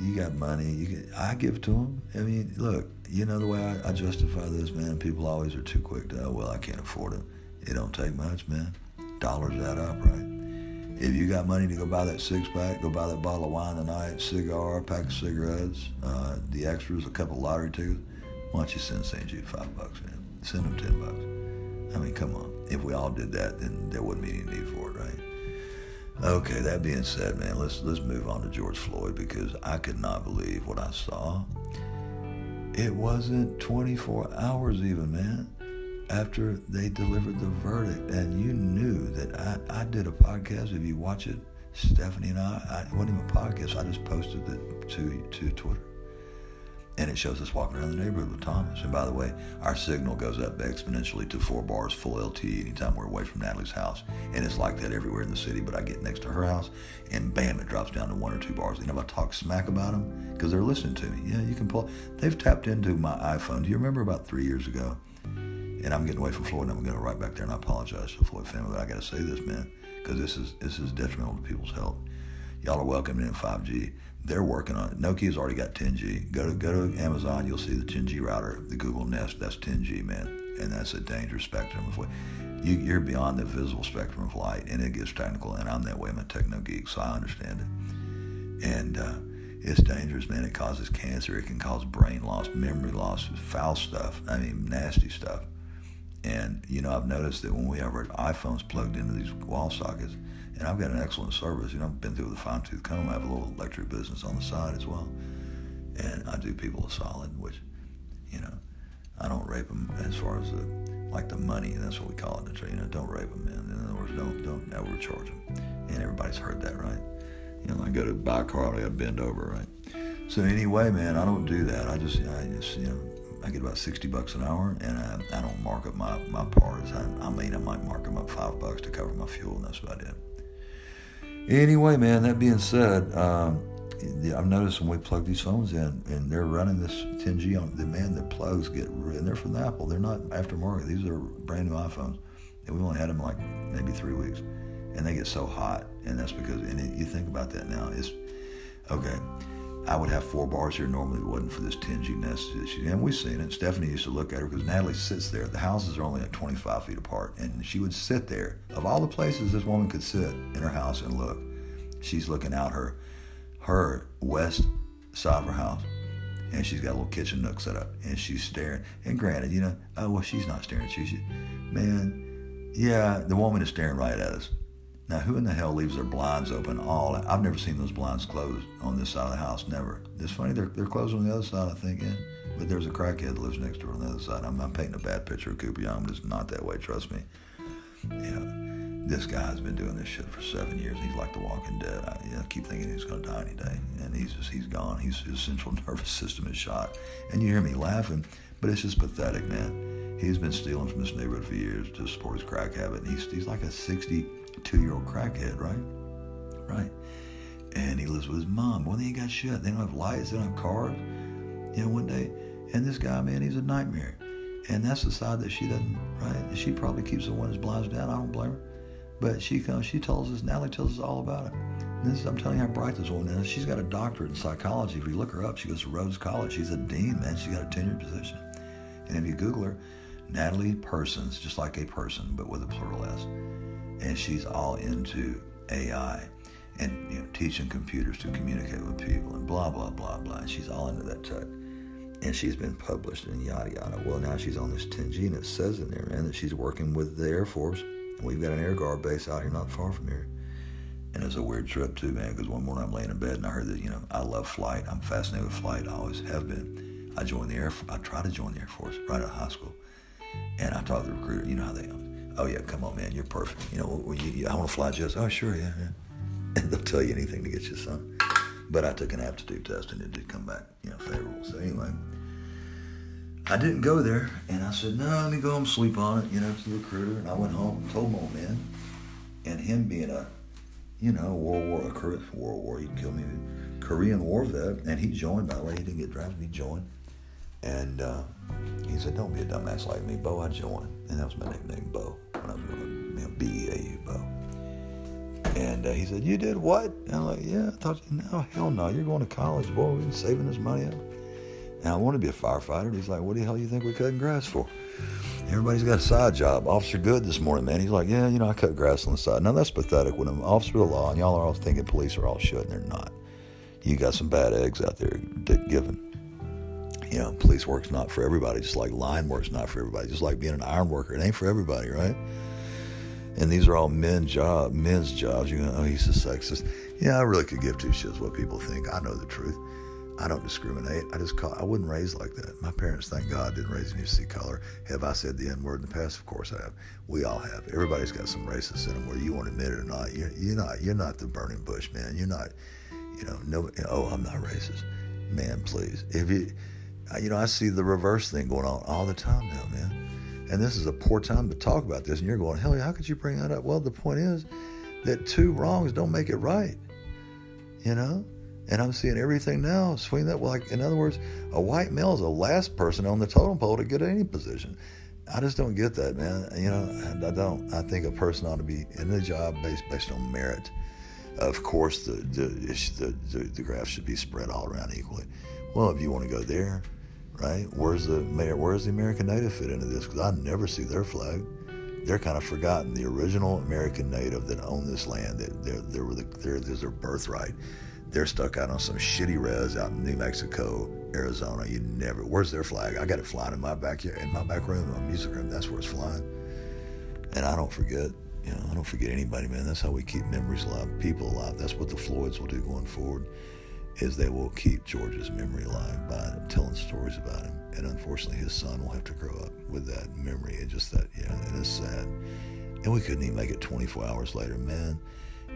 You got money. I give to them. I mean, look, the way I justify this, man, people always are too quick to, I can't afford it. It don't take much, man. Dollars that up, right? If you got money to go buy that six-pack, go buy that bottle of wine tonight, cigar, pack of cigarettes, the extras, a couple of lottery tickets, why don't you send St. Jude $5, man? Send them $10. I mean, come on. If we all did that, then there wouldn't be any need for it, right? Okay, that being said, man, let's move on to George Floyd, because I could not believe what I saw. It wasn't 24 hours even, man, after they delivered the verdict. And you knew that I did a podcast. If you watch it, Stephanie and I, it wasn't even a podcast. I just posted it to Twitter. And it shows us walking around the neighborhood with Thomas. And by the way, our signal goes up exponentially to 4 bars full LTE anytime we're away from Natalie's house. And it's like that everywhere in the city. But I get next to her house, and bam, it drops down to 1 or 2 bars. And if I talk smack about them, because they're listening to me. Yeah, you can pull. They've tapped into my iPhone. Do you remember about 3 years ago? And I'm getting away from Floyd, and I'm going to go right back there, and I apologize to the Floyd family, but I got to say this, man, because this is detrimental to people's health. Y'all are welcoming in 5G. They're working on it. Nokia's already got 10G. Go to Amazon, you'll see the 10G router, the Google Nest, that's 10G, man. And that's a dangerous spectrum of light. You're beyond the visible spectrum of light, and it gets technical, and I'm that way. I'm a techno geek, so I understand it. And it's dangerous, man. It causes cancer. It can cause brain loss, memory loss, foul stuff. I mean, nasty stuff. And, I've noticed that when we have our iPhones plugged into these wall sockets, and I've got an excellent service. I've been through with a fine-tooth comb. I have a little electric business on the side as well. And I do people a solid, which, I don't rape them as far as, the money. That's what we call it. Don't rape them, man. In other words, don't overcharge them. And everybody's heard that, right? I go to buy a car, I got to bend over, right? So anyway, man, I don't do that. I just I get about $60 an hour, and I don't mark up my parts. I might mark them up $5 to cover my fuel, and that's what I did. Anyway, man, that being said, I've noticed when we plug these phones in, and they're running this 10G on, the plugs get, and they're from the Apple. They're not aftermarket. These are brand new iPhones, and we've only had them like maybe 3 weeks, and they get so hot, and that's because, you think about that now, it's, okay, I would have 4 bars here normally if it wasn't for this 10G Nest issue. And we've seen it. Stephanie used to look at her because Natalie sits there. The houses are only like 25 feet apart. And she would sit there. Of all the places this woman could sit in her house and look, she's looking out her west side of her house. And she's got a little kitchen nook set up. And she's staring. And granted, oh, well, she's not staring at you. Man, yeah, the woman is staring right at us. Now, who in the hell leaves their blinds open all? I've never seen those blinds closed on this side of the house, never. It's funny, they're closed on the other side, I think, yeah. But there's a crackhead that lives next door on the other side. I'm painting a bad picture of Cooper Young, but it's not that way, trust me. Yeah, this guy's been doing this shit for 7 years. He's like the Walking Dead. I keep thinking he's going to die any day, and he's gone. His central nervous system is shot. And you hear me laughing, but it's just pathetic, man. He's been stealing from this neighborhood for years to support his crack habit. And he's like a 62-year-old crackhead, right? Right. And he lives with his mom. Well, they ain't got shit. They don't have lights. They don't have cars. You know, one day. And this guy, man, he's a nightmare. And that's the side that she doesn't, right? She probably keeps the one that's blinds down. I don't blame her. But she comes, she tells us, Natalie tells us all about it. And this is, I'm telling you how bright this woman is. She's got a doctorate in psychology. If you look her up, she goes to Rhodes College. She's a dean, man. She's got a tenured position. And if you Google her, Natalie Persons, just like a person, but with a plural S. And she's all into AI and, you know, teaching computers to communicate with people and blah, blah, blah, blah. And she's all into that tech. And she's been published and yada, yada. Well, now she's on this 10G, and it says in there, man, that she's working with the Air Force. We've got an Air Guard base out here not far from here. And it's a weird trip, too, man, because one morning I'm laying in bed, and I heard that, you know, I love flight. I'm fascinated with flight. I always have been. I tried to join the Air Force right out of high school. And I talked to the recruiter. You know how they are. Oh, yeah, come on, man, you're perfect. You know, when I want to fly jets. Oh, sure, yeah, yeah. And they'll tell you anything to get you some. But I took an aptitude test, and it did come back, you know, favorable. So anyway, I didn't go there, and I said, no, let me go home and sleep on it, you know, to the recruiter. And I went home and told my old man, and him being a, you know, World War, he'd kill me, Korean War vet, and he joined, by the way, he didn't get drafted, he joined. And he said, don't be a dumbass like me, Bo, I joined. And that was my nickname, Bo, when I was going to, you know, B-E-A-U, Bo. And he said, you did what? And I'm like, yeah. I thought, no, hell no. You're going to college, boy. We've been saving this money up. And I want to be a firefighter. He's like, what the hell do you think we're cutting grass for? Everybody's got a side job. Officer Good this morning, man. He's like, yeah, you know, I cut grass on the side. Now, that's pathetic. When I'm officer of the law, and y'all are all thinking police are all shit, and they're not. You got some bad eggs out there given. You know, police work's not for everybody, just like line work's not for everybody, just like being an iron worker. It ain't for everybody, right? And these are all men's jobs. You know, oh, he's a sexist. Yeah, I really could give two shits what people think. I know the truth. I don't discriminate. I wasn't raised like that. My parents, thank God, didn't raise me to see color. Have I said the N-word in the past? Of course I have. We all have. Everybody's got some racist in them, whether you want to admit it or not. You're not the burning bush, man. You're not, you know, nobody, oh, I'm not racist. Man, please. If you, you know, I see the reverse thing going on all the time now, man. And this is a poor time to talk about this. And you're going, hell, how could you bring that up? Well, the point is that two wrongs don't make it right, you know? And I'm seeing everything now swing that way. Like, in other words, a white male is the last person on the totem pole to get any position. I just don't get that, man. You know, I don't. I think a person ought to be in the job based on merit. Of course, the graph should be spread all around equally. Well, if you want to go there, right? Where's the American Native fit into this? Because I never see their flag. They're kind of forgotten. The original American Native that owned this land, there's their birthright. They're stuck out on some shitty res out in New Mexico, Arizona. Where's their flag? I got it flying in my backyard, in my back room, in my music room. That's where it's flying. And I don't forget. You know, I don't forget anybody, man. That's how we keep memories alive, people alive. That's what the Floyds will do going forward. Is they will keep George's memory alive by telling stories about him. And unfortunately, his son will have to grow up with that memory and just that, you know, and it's sad. And we couldn't even make it 24 hours later, man.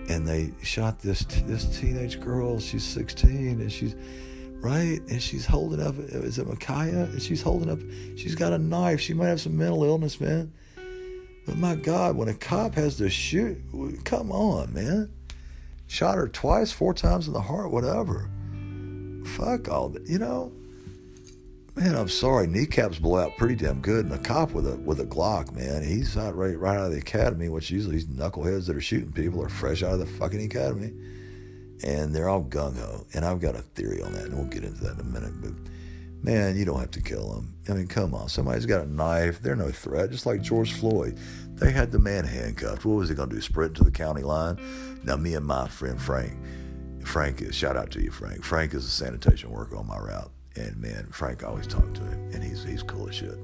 And they shot this teenage girl. She's 16, and she's, right? And she's holding up, is it Micaiah? And she's holding up, she's got a knife. She might have some mental illness, man. But my God, when a cop has to shoot, come on, man. Shot her twice, four times in the heart, whatever. Fuck all that, you know. Man, I'm sorry. Kneecaps blow out pretty damn good, and a cop with a Glock, man, he's not right out of the academy, which usually these knuckleheads that are shooting people are fresh out of the fucking academy, and they're all gung ho. And I've got a theory on that, and we'll get into that in a minute. But man, you don't have to kill them. I mean, come on. Somebody's got a knife. They're no threat. Just like George Floyd. They had the man handcuffed. What was he going to do, sprint to the county line? Now, me and my friend Frank is, shout out to you, Frank. Frank is a sanitation worker on my route. And, man, Frank, I always talk to him. And he's cool as shit.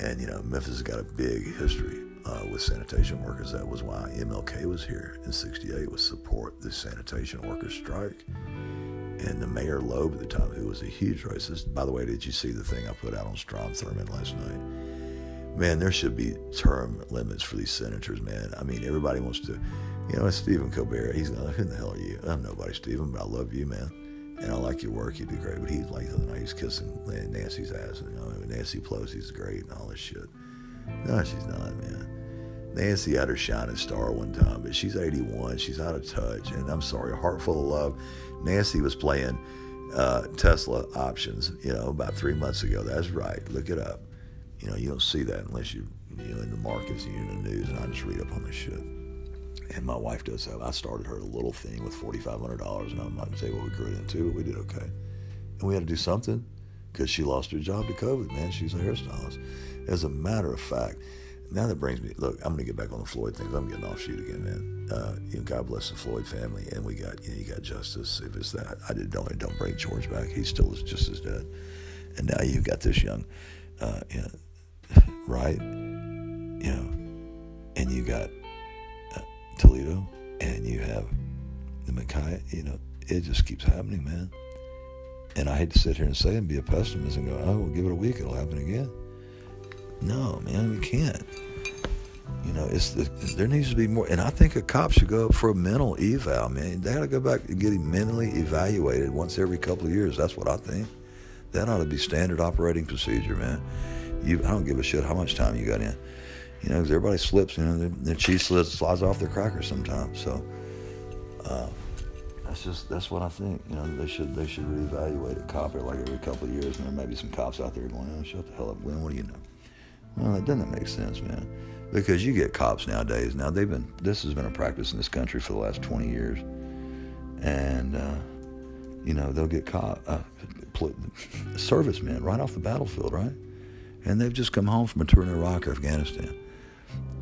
And, you know, Memphis has got a big history with sanitation workers. That was why MLK was here in 68, was support the sanitation workers strike. And the mayor, Loeb, at the time, who was a huge racist. By the way, did you see the thing I put out on Strom Thurmond last night? Man, there should be term limits for these senators, man. I mean, everybody wants to, you know, it's Stephen Colbert. He's not, who the hell are you? I'm nobody, Stephen, but I love you, man. And I like your work. You do great. But he's like, the other night, he's kissing Nancy's ass. You know, Nancy Pelosi's great and all this shit. No, she's not, man. Nancy had her shining star one time, but she's 81. She's out of touch. And I'm sorry, Heart Full of Love. Nancy was playing Tesla options, you know, about 3 months ago. That's right. Look it up. You know, you don't see that unless you're in the markets and you're in the news, and I just read up on this shit. And my wife does have, I started her a little thing with $4,500, and I'm not going to say what we grew it into, but we did okay. And we had to do something because she lost her job to COVID, man. She's a hairstylist. As a matter of fact, now that brings me, look, I'm going to get back on the Floyd things. I'm getting off shoot again, man. You know, God bless the Floyd family, and we got, you know, you got justice. If it's that, don't bring George back. He still is just as dead. And now you've got this young, you know, Wright, you know, and you got Toledo, and you have the Micaiah. You know, it just keeps happening, man. And I hate to sit here and say and be a pessimist and go, oh, we'll give it a week, it'll happen again. No, man, we can't. You know, there needs to be more. And I think a cop should go up for a mental eval, man. They got to go back and get him mentally evaluated once every couple of years. That's what I think. That ought to be standard operating procedure, man. I don't give a shit how much time you got in. You know, because everybody slips. You know, their cheese slides off their crackers sometimes. So that's what I think. You know, they should reevaluate a cop like every couple of years. And there may be some cops out there going, "Oh, shut the hell up, Glenn. What do you know?" Well, that doesn't make sense, man. Because you get cops nowadays. Now this has been a practice in this country for the last 20 years, and you know, they'll get caught servicemen right off the battlefield, right? And they've just come home from a tour in Iraq or Afghanistan.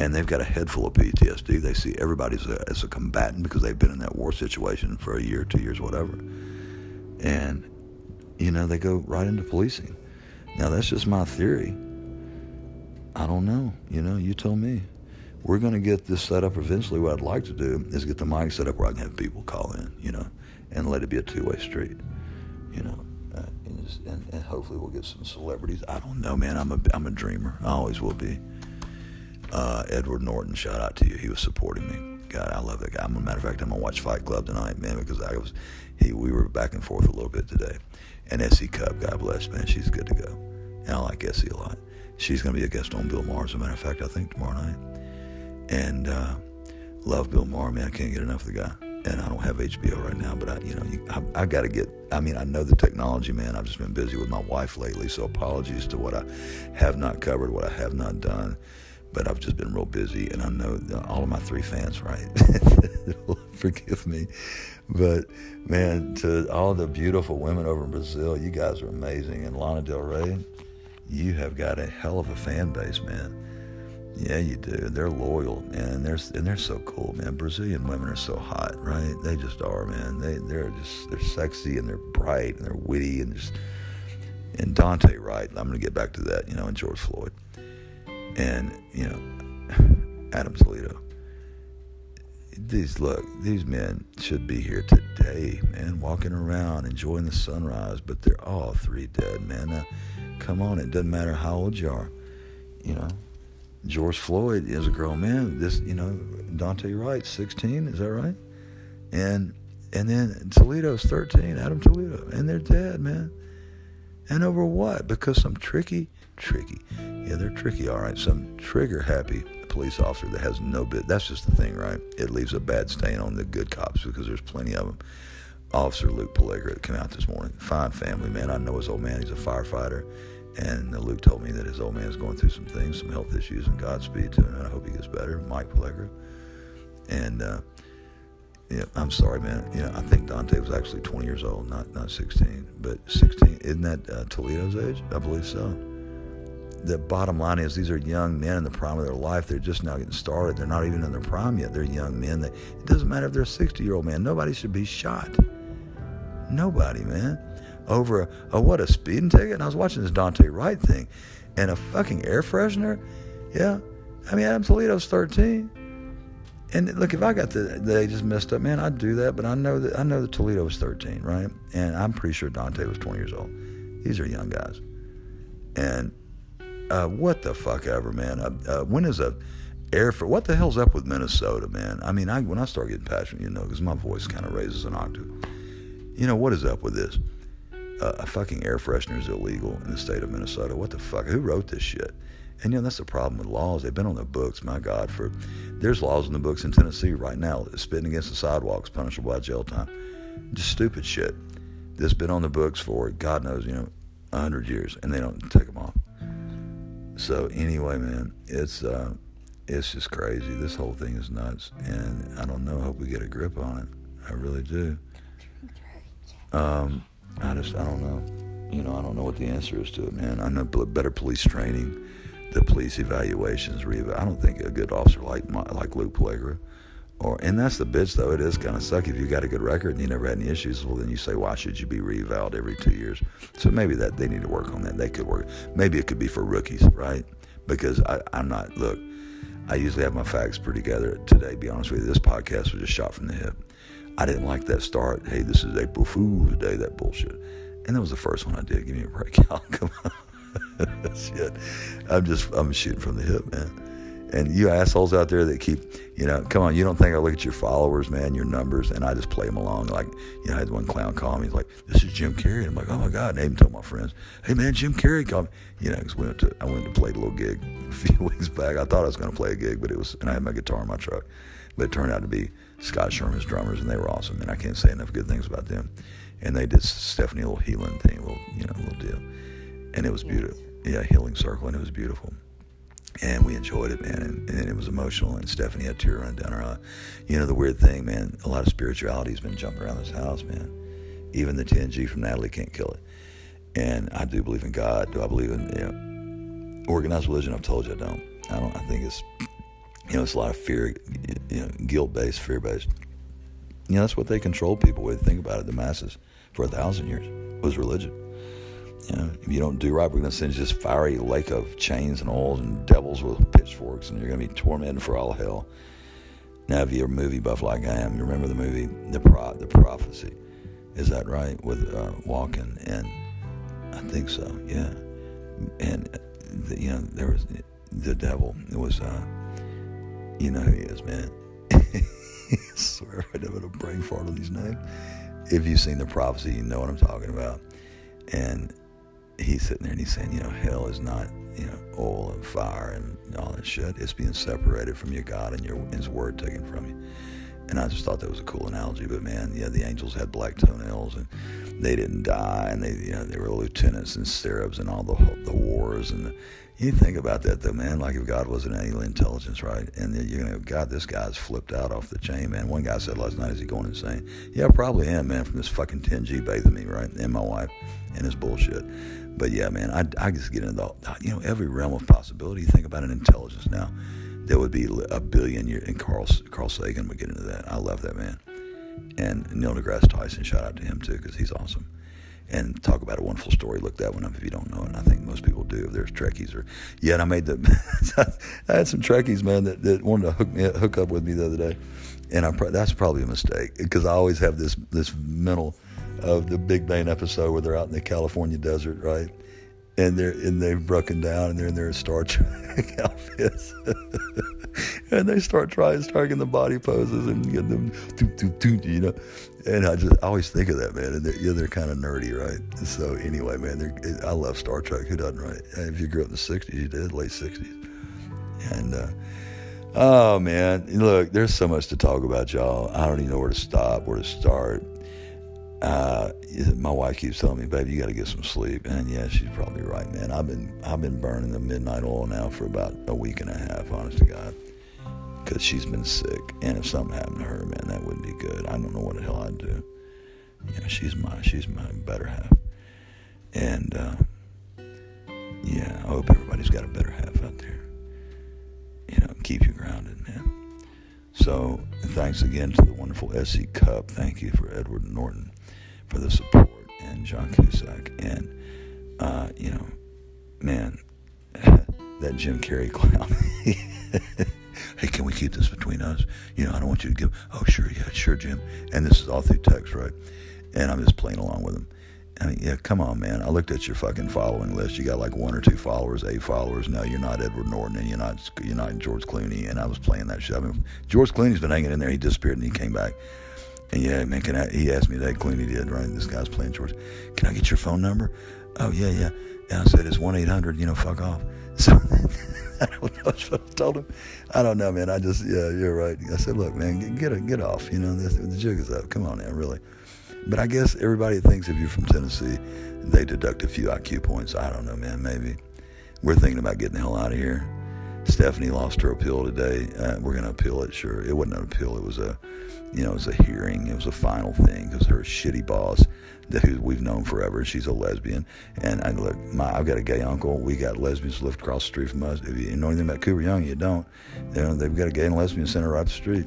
And they've got a head full of PTSD. They see everybody as a combatant because they've been in that war situation for a year, 2 years, whatever. And, you know, they go right into policing. Now, that's just my theory. I don't know. You know, you tell me. We're going to get this set up eventually. What I'd like to do is get the mic set up where I can have people call in, you know, and let it be a two-way street, you know. And hopefully we'll get some celebrities. I don't know, man. I'm a dreamer. I always will be. Edward Norton, shout out to you. He was supporting me. God, I love that guy. As a matter of fact, I'm gonna watch Fight Club tonight, man, because we were back and forth a little bit today. And S.E. Cupp, God bless, man. She's good to go. And I like S.E. a lot. She's gonna be a guest on Bill Maher. As a matter of fact, I think tomorrow night. And love Bill Maher, man. I can't get enough of the guy. And I don't have HBO right now, but I got to get, I mean, I know the technology, man. I've just been busy with my wife lately, so apologies to what I have not covered, what I have not done, but I've just been real busy, and I know all of my three fans, right? Forgive me, but man, to all the beautiful women over in Brazil, you guys are amazing, and Lana Del Rey, you have got a hell of a fan base, man. Yeah, you do. They're loyal, man. They're so cool, man. Brazilian women are so hot, right? They just are, man. They're sexy and they're bright and they're witty and Daunte Wright. I'm gonna get back to that, you know, and George Floyd, and you know, Adam Toledo. These men should be here today, man, walking around, enjoying the sunrise. But they're all three dead, man. Now, come on, it doesn't matter how old you are, you know. George Floyd is a grown man. This, you know, Daunte Wright, 16, is that right? And then Toledo's 13, Adam Toledo, and they're dead, man. And over what? Because some tricky. Yeah, they're tricky, all right. Some trigger-happy police officer that has no bit. That's just the thing, right? It leaves a bad stain on the good cops because there's plenty of them. Officer Luke Pellegra came out this morning. Fine family, man. I know his old man. He's a firefighter. And Luke told me that his old man's going through some things, some health issues, and Godspeed to him. And I hope he gets better, Mike Pellegra. And yeah, I'm sorry, man. You know, I think Daunte was actually 20 years old, not 16, but 16. Isn't that Toledo's age? I believe so. The bottom line is these are young men in the prime of their life. They're just now getting started. They're not even in their prime yet. They're young men. It doesn't matter if they're a 60-year-old man. Nobody should be shot. Nobody, man. Over a speeding ticket. And I was watching this Daunte Wright thing, and a fucking air freshener. Yeah, I mean, Adam Toledo's 13, and look, if I got the ages messed up, man, I'd do that. But I know that Toledo was 13, right? And I'm pretty sure Daunte was 20 years old. These are young guys, and what the fuck ever, man. When is a air for what the hell's up with Minnesota, man? I mean, when I start getting passionate, you know, because my voice kind of raises an octave. You know, what is up with this? A fucking air freshener is illegal in the state of Minnesota. What the fuck? Who wrote this shit? And, you know, that's the problem with laws. They've been on the books, my God, for... There's laws on the books in Tennessee right now. Spitting against the sidewalks, punishable by jail time. Just stupid shit. That's been on the books for, God knows, you know, 100 years. And they don't take them off. So, anyway, man, it's just crazy. This whole thing is nuts. And I don't know. I hope we get a grip on it. I really do. I don't know. You know, I don't know what the answer is to it, man. I know better police training. The police evaluations, I don't think a good officer like Luke Pellegra, and that's the bitch though. It is kind of sucky if you got a good record and you never had any issues. Well, then you say, why should you be re-evaluated every 2 years? So maybe that they need to work on that. They could work. Maybe it could be for rookies, right? Because I'm not. Look, I usually have my facts pretty together. Today, be honest with you, this podcast was just shot from the hip. I didn't like that start. Hey, this is April Fool's Day. That bullshit, and that was the first one I did. Give me a break, y'all. Come on. Shit. I'm shooting from the hip, man. And you assholes out there that keep, you know, come on, you don't think I look at your followers, man, your numbers, and I just play them along. Like, you know, I had one clown call me. He's like, this is Jim Carrey. And I'm like, oh, my God. And I even told my friends, hey, man, Jim Carrey called me. You know, because I went to play a little gig a few weeks back. I thought I was going to play a gig, but it was, and I had my guitar in my truck. But it turned out to be Scott Sherman's drummers, and they were awesome. And I can't say enough good things about them. And they did Stephanie, a little healing thing, a little, you know, a little deal. And it was beautiful. Yeah, healing circle, and it was beautiful. And we enjoyed it, man, and it was emotional, and Stephanie had a tear running down her eye. You know, the weird thing, man, a lot of spirituality has been jumping around this house, man. Even the 10G from Natalie Can't Kill It. And I do believe in God. Do I believe in, you know, organized religion? I've told you I don't. I think it's, you know, it's a lot of fear, you know, guilt-based, fear-based. You know, that's what they control people with. Think about it, the masses, for 1,000 years, was religion. You know, if you don't do right, we're going to send you this fiery lake of chains and oils and devils with pitchforks, and you're going to be tormented for all hell. Now, if you're a movie buff like I am, you remember the movie The Prophecy. Is that right? With Walken, and I think so, yeah. And, you know, there was the devil. It was, you know who he is, man. I swear I don't have a brain fart on these names. If you've seen The Prophecy, you know what I'm talking about. And he's sitting there and he's saying, you know, hell is not, you know, oil and fire and all that shit. It's being separated from your God and his word taken from you. And I just thought that was a cool analogy. But, man, yeah, the angels had black toenails and they didn't die. And they, you know, they were lieutenants and serapes and all the wars. And you think about that, though, man, like if God was an alien intelligence, right? And then you're going to go, God, this guy's flipped out off the chain, man. One guy said last night, is he going insane? Yeah, I probably am, man, from this fucking 10G bathing me, right? And my wife and his bullshit. But, yeah, man, I just get into the, you know, every realm of possibility. You think about an intelligence now. There would be a billion years, and Carl Sagan would get into that. I love that man. And Neil deGrasse Tyson, shout out to him too, because he's awesome. And talk about a wonderful story. Look that one up if you don't know it. And I think most people do if there's Trekkies or. Yeah, and I had some Trekkies, man, that wanted to hook up with me the other day, and that's probably a mistake because I always have this mental of the Big Bang episode where they're out in the California desert, right? And they've broken down, and they're in their Star Trek outfits, and they start getting the body poses and getting them, you know. And I always think of that, man. And they're kind of nerdy, right? So anyway, man, I love Star Trek. Who doesn't, right? If you grew up in the '60s, you did, late '60s. And oh man, look, there's so much to talk about, y'all. I don't even know where to stop, where to start. My wife keeps telling me, baby, you got to get some sleep. And yeah, she's probably right, man. I've been burning the midnight oil now for about a week and a half, honest to God, because she's been sick. And if something happened to her, man, that wouldn't be good. I don't know what the hell I'd do. You know, she's my better half. And, yeah, I hope everybody's got a better half out there. You know, keep you grounded, man. So thanks again to the wonderful S.E. Cupp. Thank you for Edward Norton. For the support, and John Cusack, and you know, man, that Jim Carrey clown. Hey, can we keep this between us? You know, I don't want you to give. Oh, sure, yeah, sure, Jim. And this is all through text, right? And I'm just playing along with him. I mean, yeah, come on, man. I looked at your fucking following list. You got like 1 or 2 followers, 8 followers. No, you're not Edward Norton, and you're not George Clooney. And I was playing that shit. I mean, George Clooney's been hanging in there. He disappeared and he came back. And yeah, man, he asked me that. Clooney did, right? This guy's playing George. Can I get your phone number? Oh, yeah. And I said, it's 1-800, fuck off. So I don't know what I told him. I don't know, man. I just, yeah, you're right. I said, look, man, get off. The jig is up. Come on now, really. But I guess everybody thinks if you're from Tennessee, they deduct a few IQ points. I don't know, man, maybe. We're thinking about getting the hell out of here. Stephanie lost her appeal today. We're going to appeal it, sure. It wasn't an appeal. It was a hearing. It was a final thing because her shitty boss, who we've known forever, she's a lesbian. And I've got a gay uncle. We got lesbians who live across the street from us. If you know anything about Cooper Young, you don't. They've got a gay and lesbian center right up the street.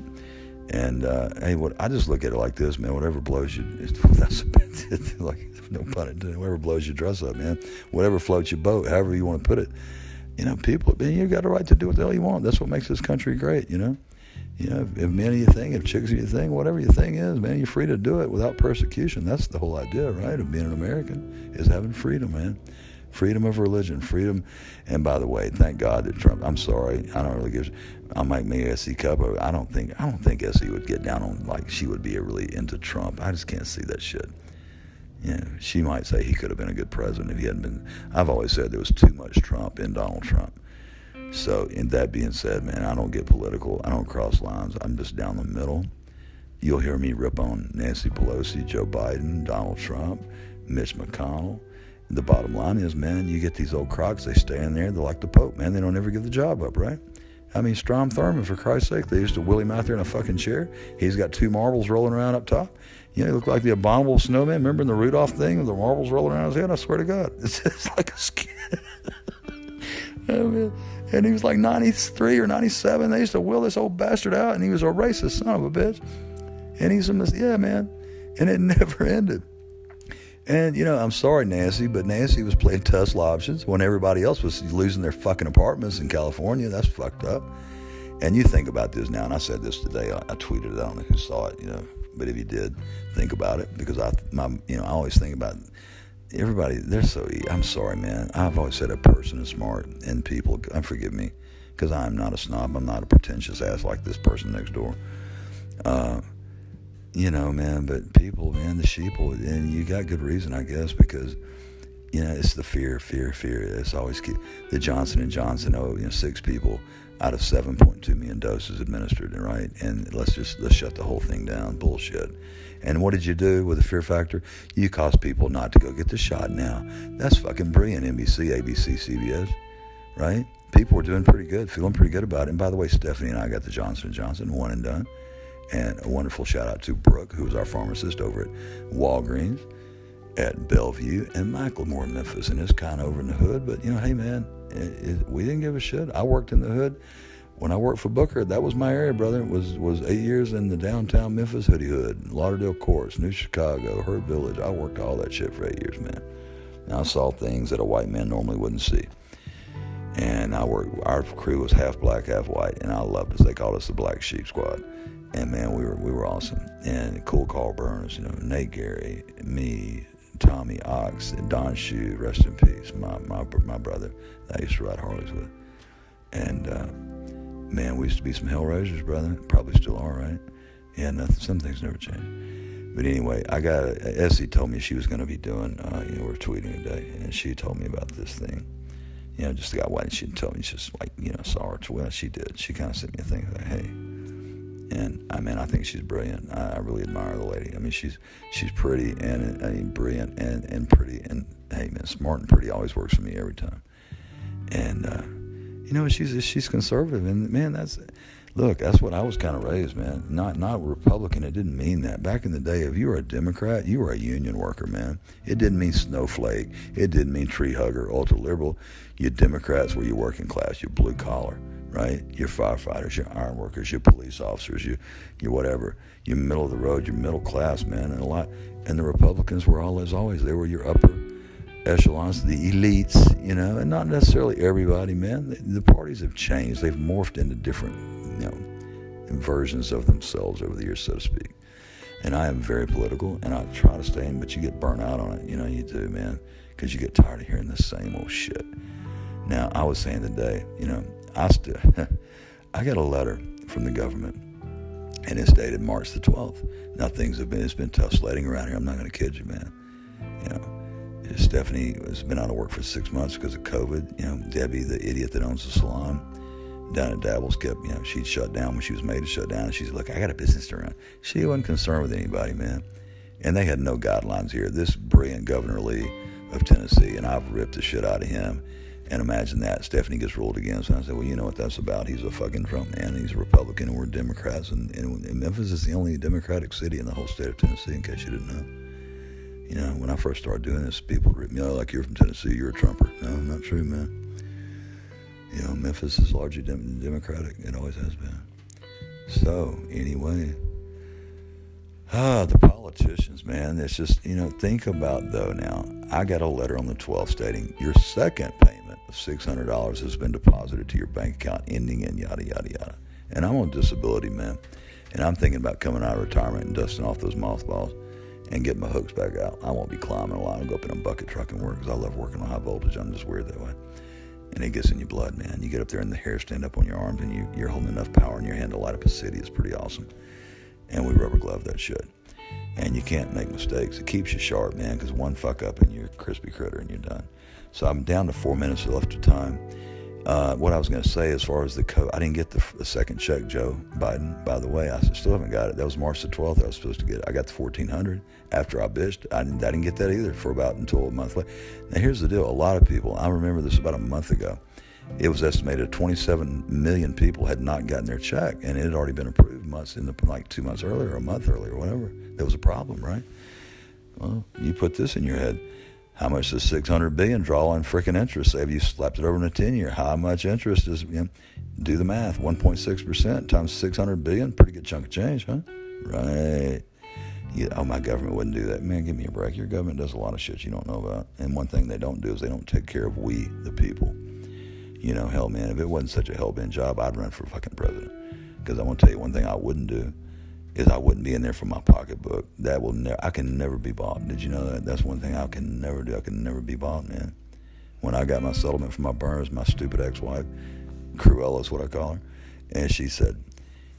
And I just look at it like this, man. Whatever blows you, that's about it. Like, no pun intended. Whatever blows your dress up, man. Whatever floats your boat, however you want to put it. People. Man, you've got a right to do what the hell you want. That's what makes this country great. If men are your thing, if chicks are your thing, whatever your thing is, man, you're free to do it without persecution. That's the whole idea, right, of being an American, is having freedom, man. Freedom of religion, freedom. And by the way, thank God that Trump, I'm sorry, I don't really give, I might make S.E. Cupp. I don't think S.E. would get down on, like, she would be really into Trump. I just can't see that shit. She might say he could have been a good president if he hadn't been. I've always said there was too much Trump in Donald Trump. So, in that being said, man, I don't get political. I don't cross lines. I'm just down the middle. You'll hear me rip on Nancy Pelosi, Joe Biden, Donald Trump, Mitch McConnell. The bottom line is, man, you get these old crocs, they stay in there, they're like the Pope, man. They don't ever give the job up, right? I mean, Strom Thurmond, for Christ's sake, they used to wheel him out there in a fucking chair. He's got 2 marbles rolling around up top. He looked like the abominable snowman. Remember in the Rudolph thing with the marbles rolling around his head? I swear to God. It's like a skin. And he was like 93 or 97. They used to wheel this old bastard out, and he was a racist son of a bitch. And he's in this, yeah, man. And it never ended. And, I'm sorry, Nancy, but Nancy was playing Tesla options when everybody else was losing their fucking apartments in California. That's fucked up. And you think about this now, and I said this today. I tweeted it. I don't know who saw it, But if you did, think about it, because I always think about everybody. They're so. I'm sorry, man. I've always said a person is smart, and people. Forgive me, because I'm not a snob. I'm not a pretentious ass like this person next door. Man. But people, man, the sheeple, and you got good reason, I guess, because. It's the fear. It's always the Johnson and Johnson. 6 people out of 7.2 million doses administered, right? And let's shut the whole thing down. Bullshit. And what did you do with the fear factor? You caused people not to go get the shot. Now that's fucking brilliant. NBC, ABC, CBS, right? People were doing pretty good, feeling pretty good about it. And by the way, Stephanie and I got the Johnson and Johnson, one and done. And a wonderful shout out to Brooke, who was our pharmacist over at Walgreens. At Bellevue and Macklemore, Memphis, and it's kind of over in the hood, but hey man, we didn't give a shit. I worked in the hood. When I worked for Booker, that was my area, brother. It was 8 years in the downtown Memphis hoodie hood, Lauderdale Courts, New Chicago, Herd Village. I worked all that shit for 8 years, man. And I saw things that a white man normally wouldn't see. And our crew was half black, half white, and I loved us. They called us the Black Sheep Squad. And man, we were awesome. And cool Carl Burns, Nate Gary, me, Tommy Ox, and Don Shue, rest in peace, my brother that I used to ride Harleys with. And man, we used to be some hellraisers, brother. Probably still are, right? Yeah, nothing. Some things never change. But anyway, Essie told me she was going to be doing, we're tweeting today, and she told me about this thing. Just got white, and she told me, just like, saw her tweet. She did. She kind of sent me a thing, like, hey. And I mean, I think she's brilliant. I really admire the lady. I mean, she's pretty and brilliant and pretty, and hey man, smart and pretty always works for me every time. And she's conservative, and man, that's what I was kind of raised, man. Not Republican. It didn't mean that back in the day. If you were a Democrat, you were a union worker, man. It didn't mean snowflake. It didn't mean tree hugger, ultra liberal. You Democrats were your working class, your blue collar. Right? Your firefighters, your iron workers, your police officers, your whatever, your middle of the road, your middle class, man, and a lot. And the Republicans were all, as always, they were your upper echelons, the elites, and not necessarily everybody, man. The parties have changed. They've morphed into different, versions of themselves over the years, so to speak. And I am very political, and I try to stay in, but you get burnt out on it. You know, you do, man, because you get tired of hearing the same old shit. Now, I was saying today, you know, I got a letter from the government, and it's dated March the 12th. Now, it's been tough sledding around here. I'm not going to kid you, man. You know, Stephanie has been out of work for 6 months because of COVID. You know, Debbie, the idiot that owns the salon down at Dabbles, she'd shut down when she was made to shut down. And she's like, I got a business to run. She wasn't concerned with anybody, man. And they had no guidelines here. This brilliant Governor Lee of Tennessee, and I've ripped the shit out of him. And imagine that. Stephanie gets ruled against. And I said, well, you know what that's about. He's a fucking Trump man. He's a Republican, and we're Democrats. And Memphis is the only Democratic city in the whole state of Tennessee, in case you didn't know. You know, when I first started doing this, people would rip me out like, you're from Tennessee, you're a Trumper. No, not true, man. You know, Memphis is largely Democratic. It always has been. So, anyway. The politicians, man. It's just, you know, think about, though, now. I got a letter on the 12th stating your second payment of $600 has been deposited to your bank account, ending in yada, yada, yada. And I'm on disability, man. And I'm thinking about coming out of retirement and dusting off those mothballs and getting my hooks back out. I won't be climbing a lot. I'll go up in a bucket truck and work, because I love working on high voltage. I'm just weird that way. And it gets in your blood, man. You get up there and the hair stand up on your arms, and you're holding enough power in your hand to light up a city. It's pretty awesome. And we rubber glove that shit. And you can't make mistakes. It keeps you sharp, man, because one fuck up and you're a crispy critter and you're done. So I'm down to 4 minutes left of time. What I was going to say as far as the code, I didn't get the second check, Joe Biden, by the way. I still haven't got it. That was March the 12th I was supposed to get it. I got the $1,400 after I bitched. I didn't get that either for about until a month later. Now, here's the deal. A lot of people, I remember this about a month ago, it was estimated 27 million people had not gotten their check, and it had already been approved like 2 months earlier, or a month earlier, whatever. There was a problem, right? Well, you put this in your head. How much does $600 billion draw on frickin' interest? Say if you slapped it over in a 10-year, how much interest is, you know, do the math, 1.6% times $600 billion, pretty good chunk of change, huh? Right. Yeah, oh, my government wouldn't do that. Man, give me a break. Your government does a lot of shit you don't know about. And one thing they don't do is they don't take care of we, the people. You know, hell, man, if it wasn't such a hell-bent job, I'd run for fucking president. Because I'm going to tell you one thing I wouldn't do is I wouldn't be in there for my pocketbook. That will I can never be bought. Did you know that? That's one thing I can never do. I can never be bought, man. When I got my settlement from my burners, my stupid ex-wife, Cruella is what I call her, and she said,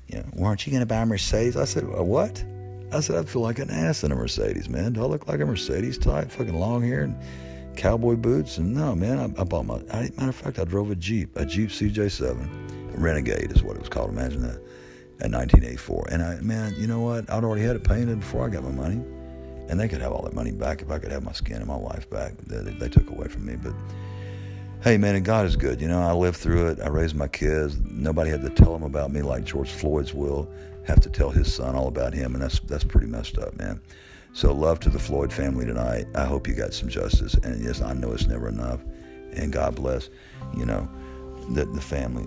you know, weren't you going to buy a Mercedes? I said, a what? I said, I feel like an ass in a Mercedes, man. Do I look like a Mercedes type? Fucking long hair and cowboy boots? And no, man, I bought my, matter of fact, I drove a Jeep CJ7, a Renegade is what it was called, imagine that, in 1984. And you know what, I'd already had it painted before I got my money, and they could have all that money back if I could have my skin and my life back they took away from me. But hey, man, and God is good. You know, I lived through it. I raised my kids. Nobody had to tell them about me like George Floyd's will have to tell his son all about him, and that's pretty messed up, man. So love to the Floyd family tonight. I hope you got some justice. And yes, I know it's never enough. And God bless, you know, the family,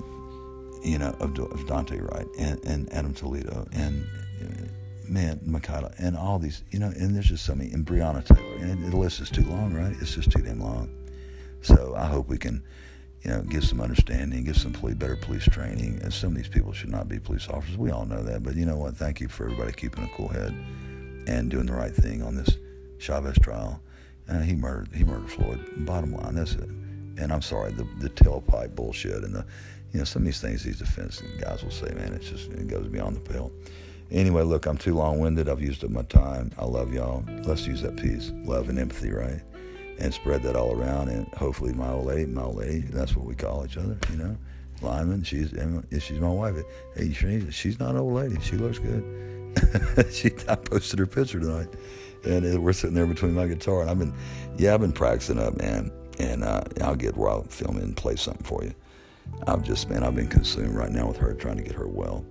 you know, of Daunte Wright and Adam Toledo and, man, Micaiah and all these, you know, and there's just so many, and Breonna Taylor. And the list is too long, right? It's just too damn long. So I hope we can, you know, give some understanding, give some better police training. And some of these people should not be police officers. We all know that. But you know what? Thank you for everybody keeping a cool head and doing the right thing on this Chavez trial. He murdered Floyd. Bottom line, that's it. And I'm sorry, the tailpipe bullshit and the, you know, some of these things these defense guys will say, man, it's just, it goes beyond the pale. Anyway, look, I'm too long-winded. I've used up my time. I love y'all. Let's use that peace, love, and empathy, right? And spread that all around. And hopefully my old lady, that's what we call each other, you know. Lyman, she's my wife. Hey, she's not an old lady. She looks good. I posted her picture tonight, and we're sitting there between my guitar, and I've been practicing up, man, and I'll get where I'll film it and play something for you. I've been consumed right now with her, trying to get her well.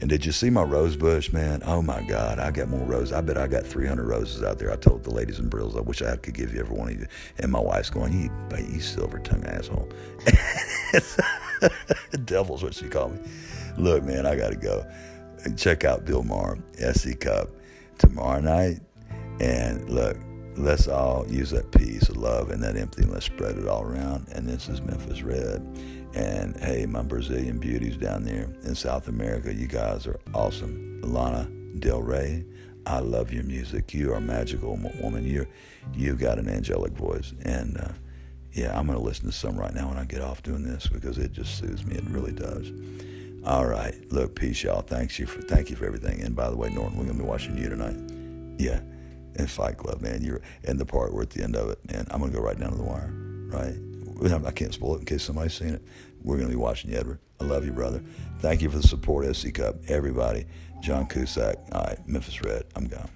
And did you see my rose bush, man? Oh my God, I got more roses. I bet I got 300 roses out there. I told the ladies in Brills, I wish I could give you every one of you. And my wife's going, you silver-tongued asshole. Devil's what she called me. Look, man, I gotta go. Check out Bill Maher, S.E. Cupp, tomorrow night. And look, let's all use that peace, love, and that empathy, and let's spread it all around. And this is Memphis Red. And hey, my Brazilian beauties down there in South America, you guys are awesome. Lana Del Rey, I love your music. You are a magical woman. You've got an angelic voice. And yeah, I'm going to listen to some right now when I get off doing this because it just soothes me. It really does. All right. Look, peace, y'all. Thank you for everything. And by the way, Norton, we're going to be watching you tonight. Yeah. And Fight Club, man. You're in the part. We're at the end of it. And I'm going to go right down to the wire. Right? I can't spoil it in case somebody's seen it. We're going to be watching you, Edward. I love you, brother. Thank you for the support, S.E. Cupp, everybody. John Cusack. All right, Memphis Red. I'm gone.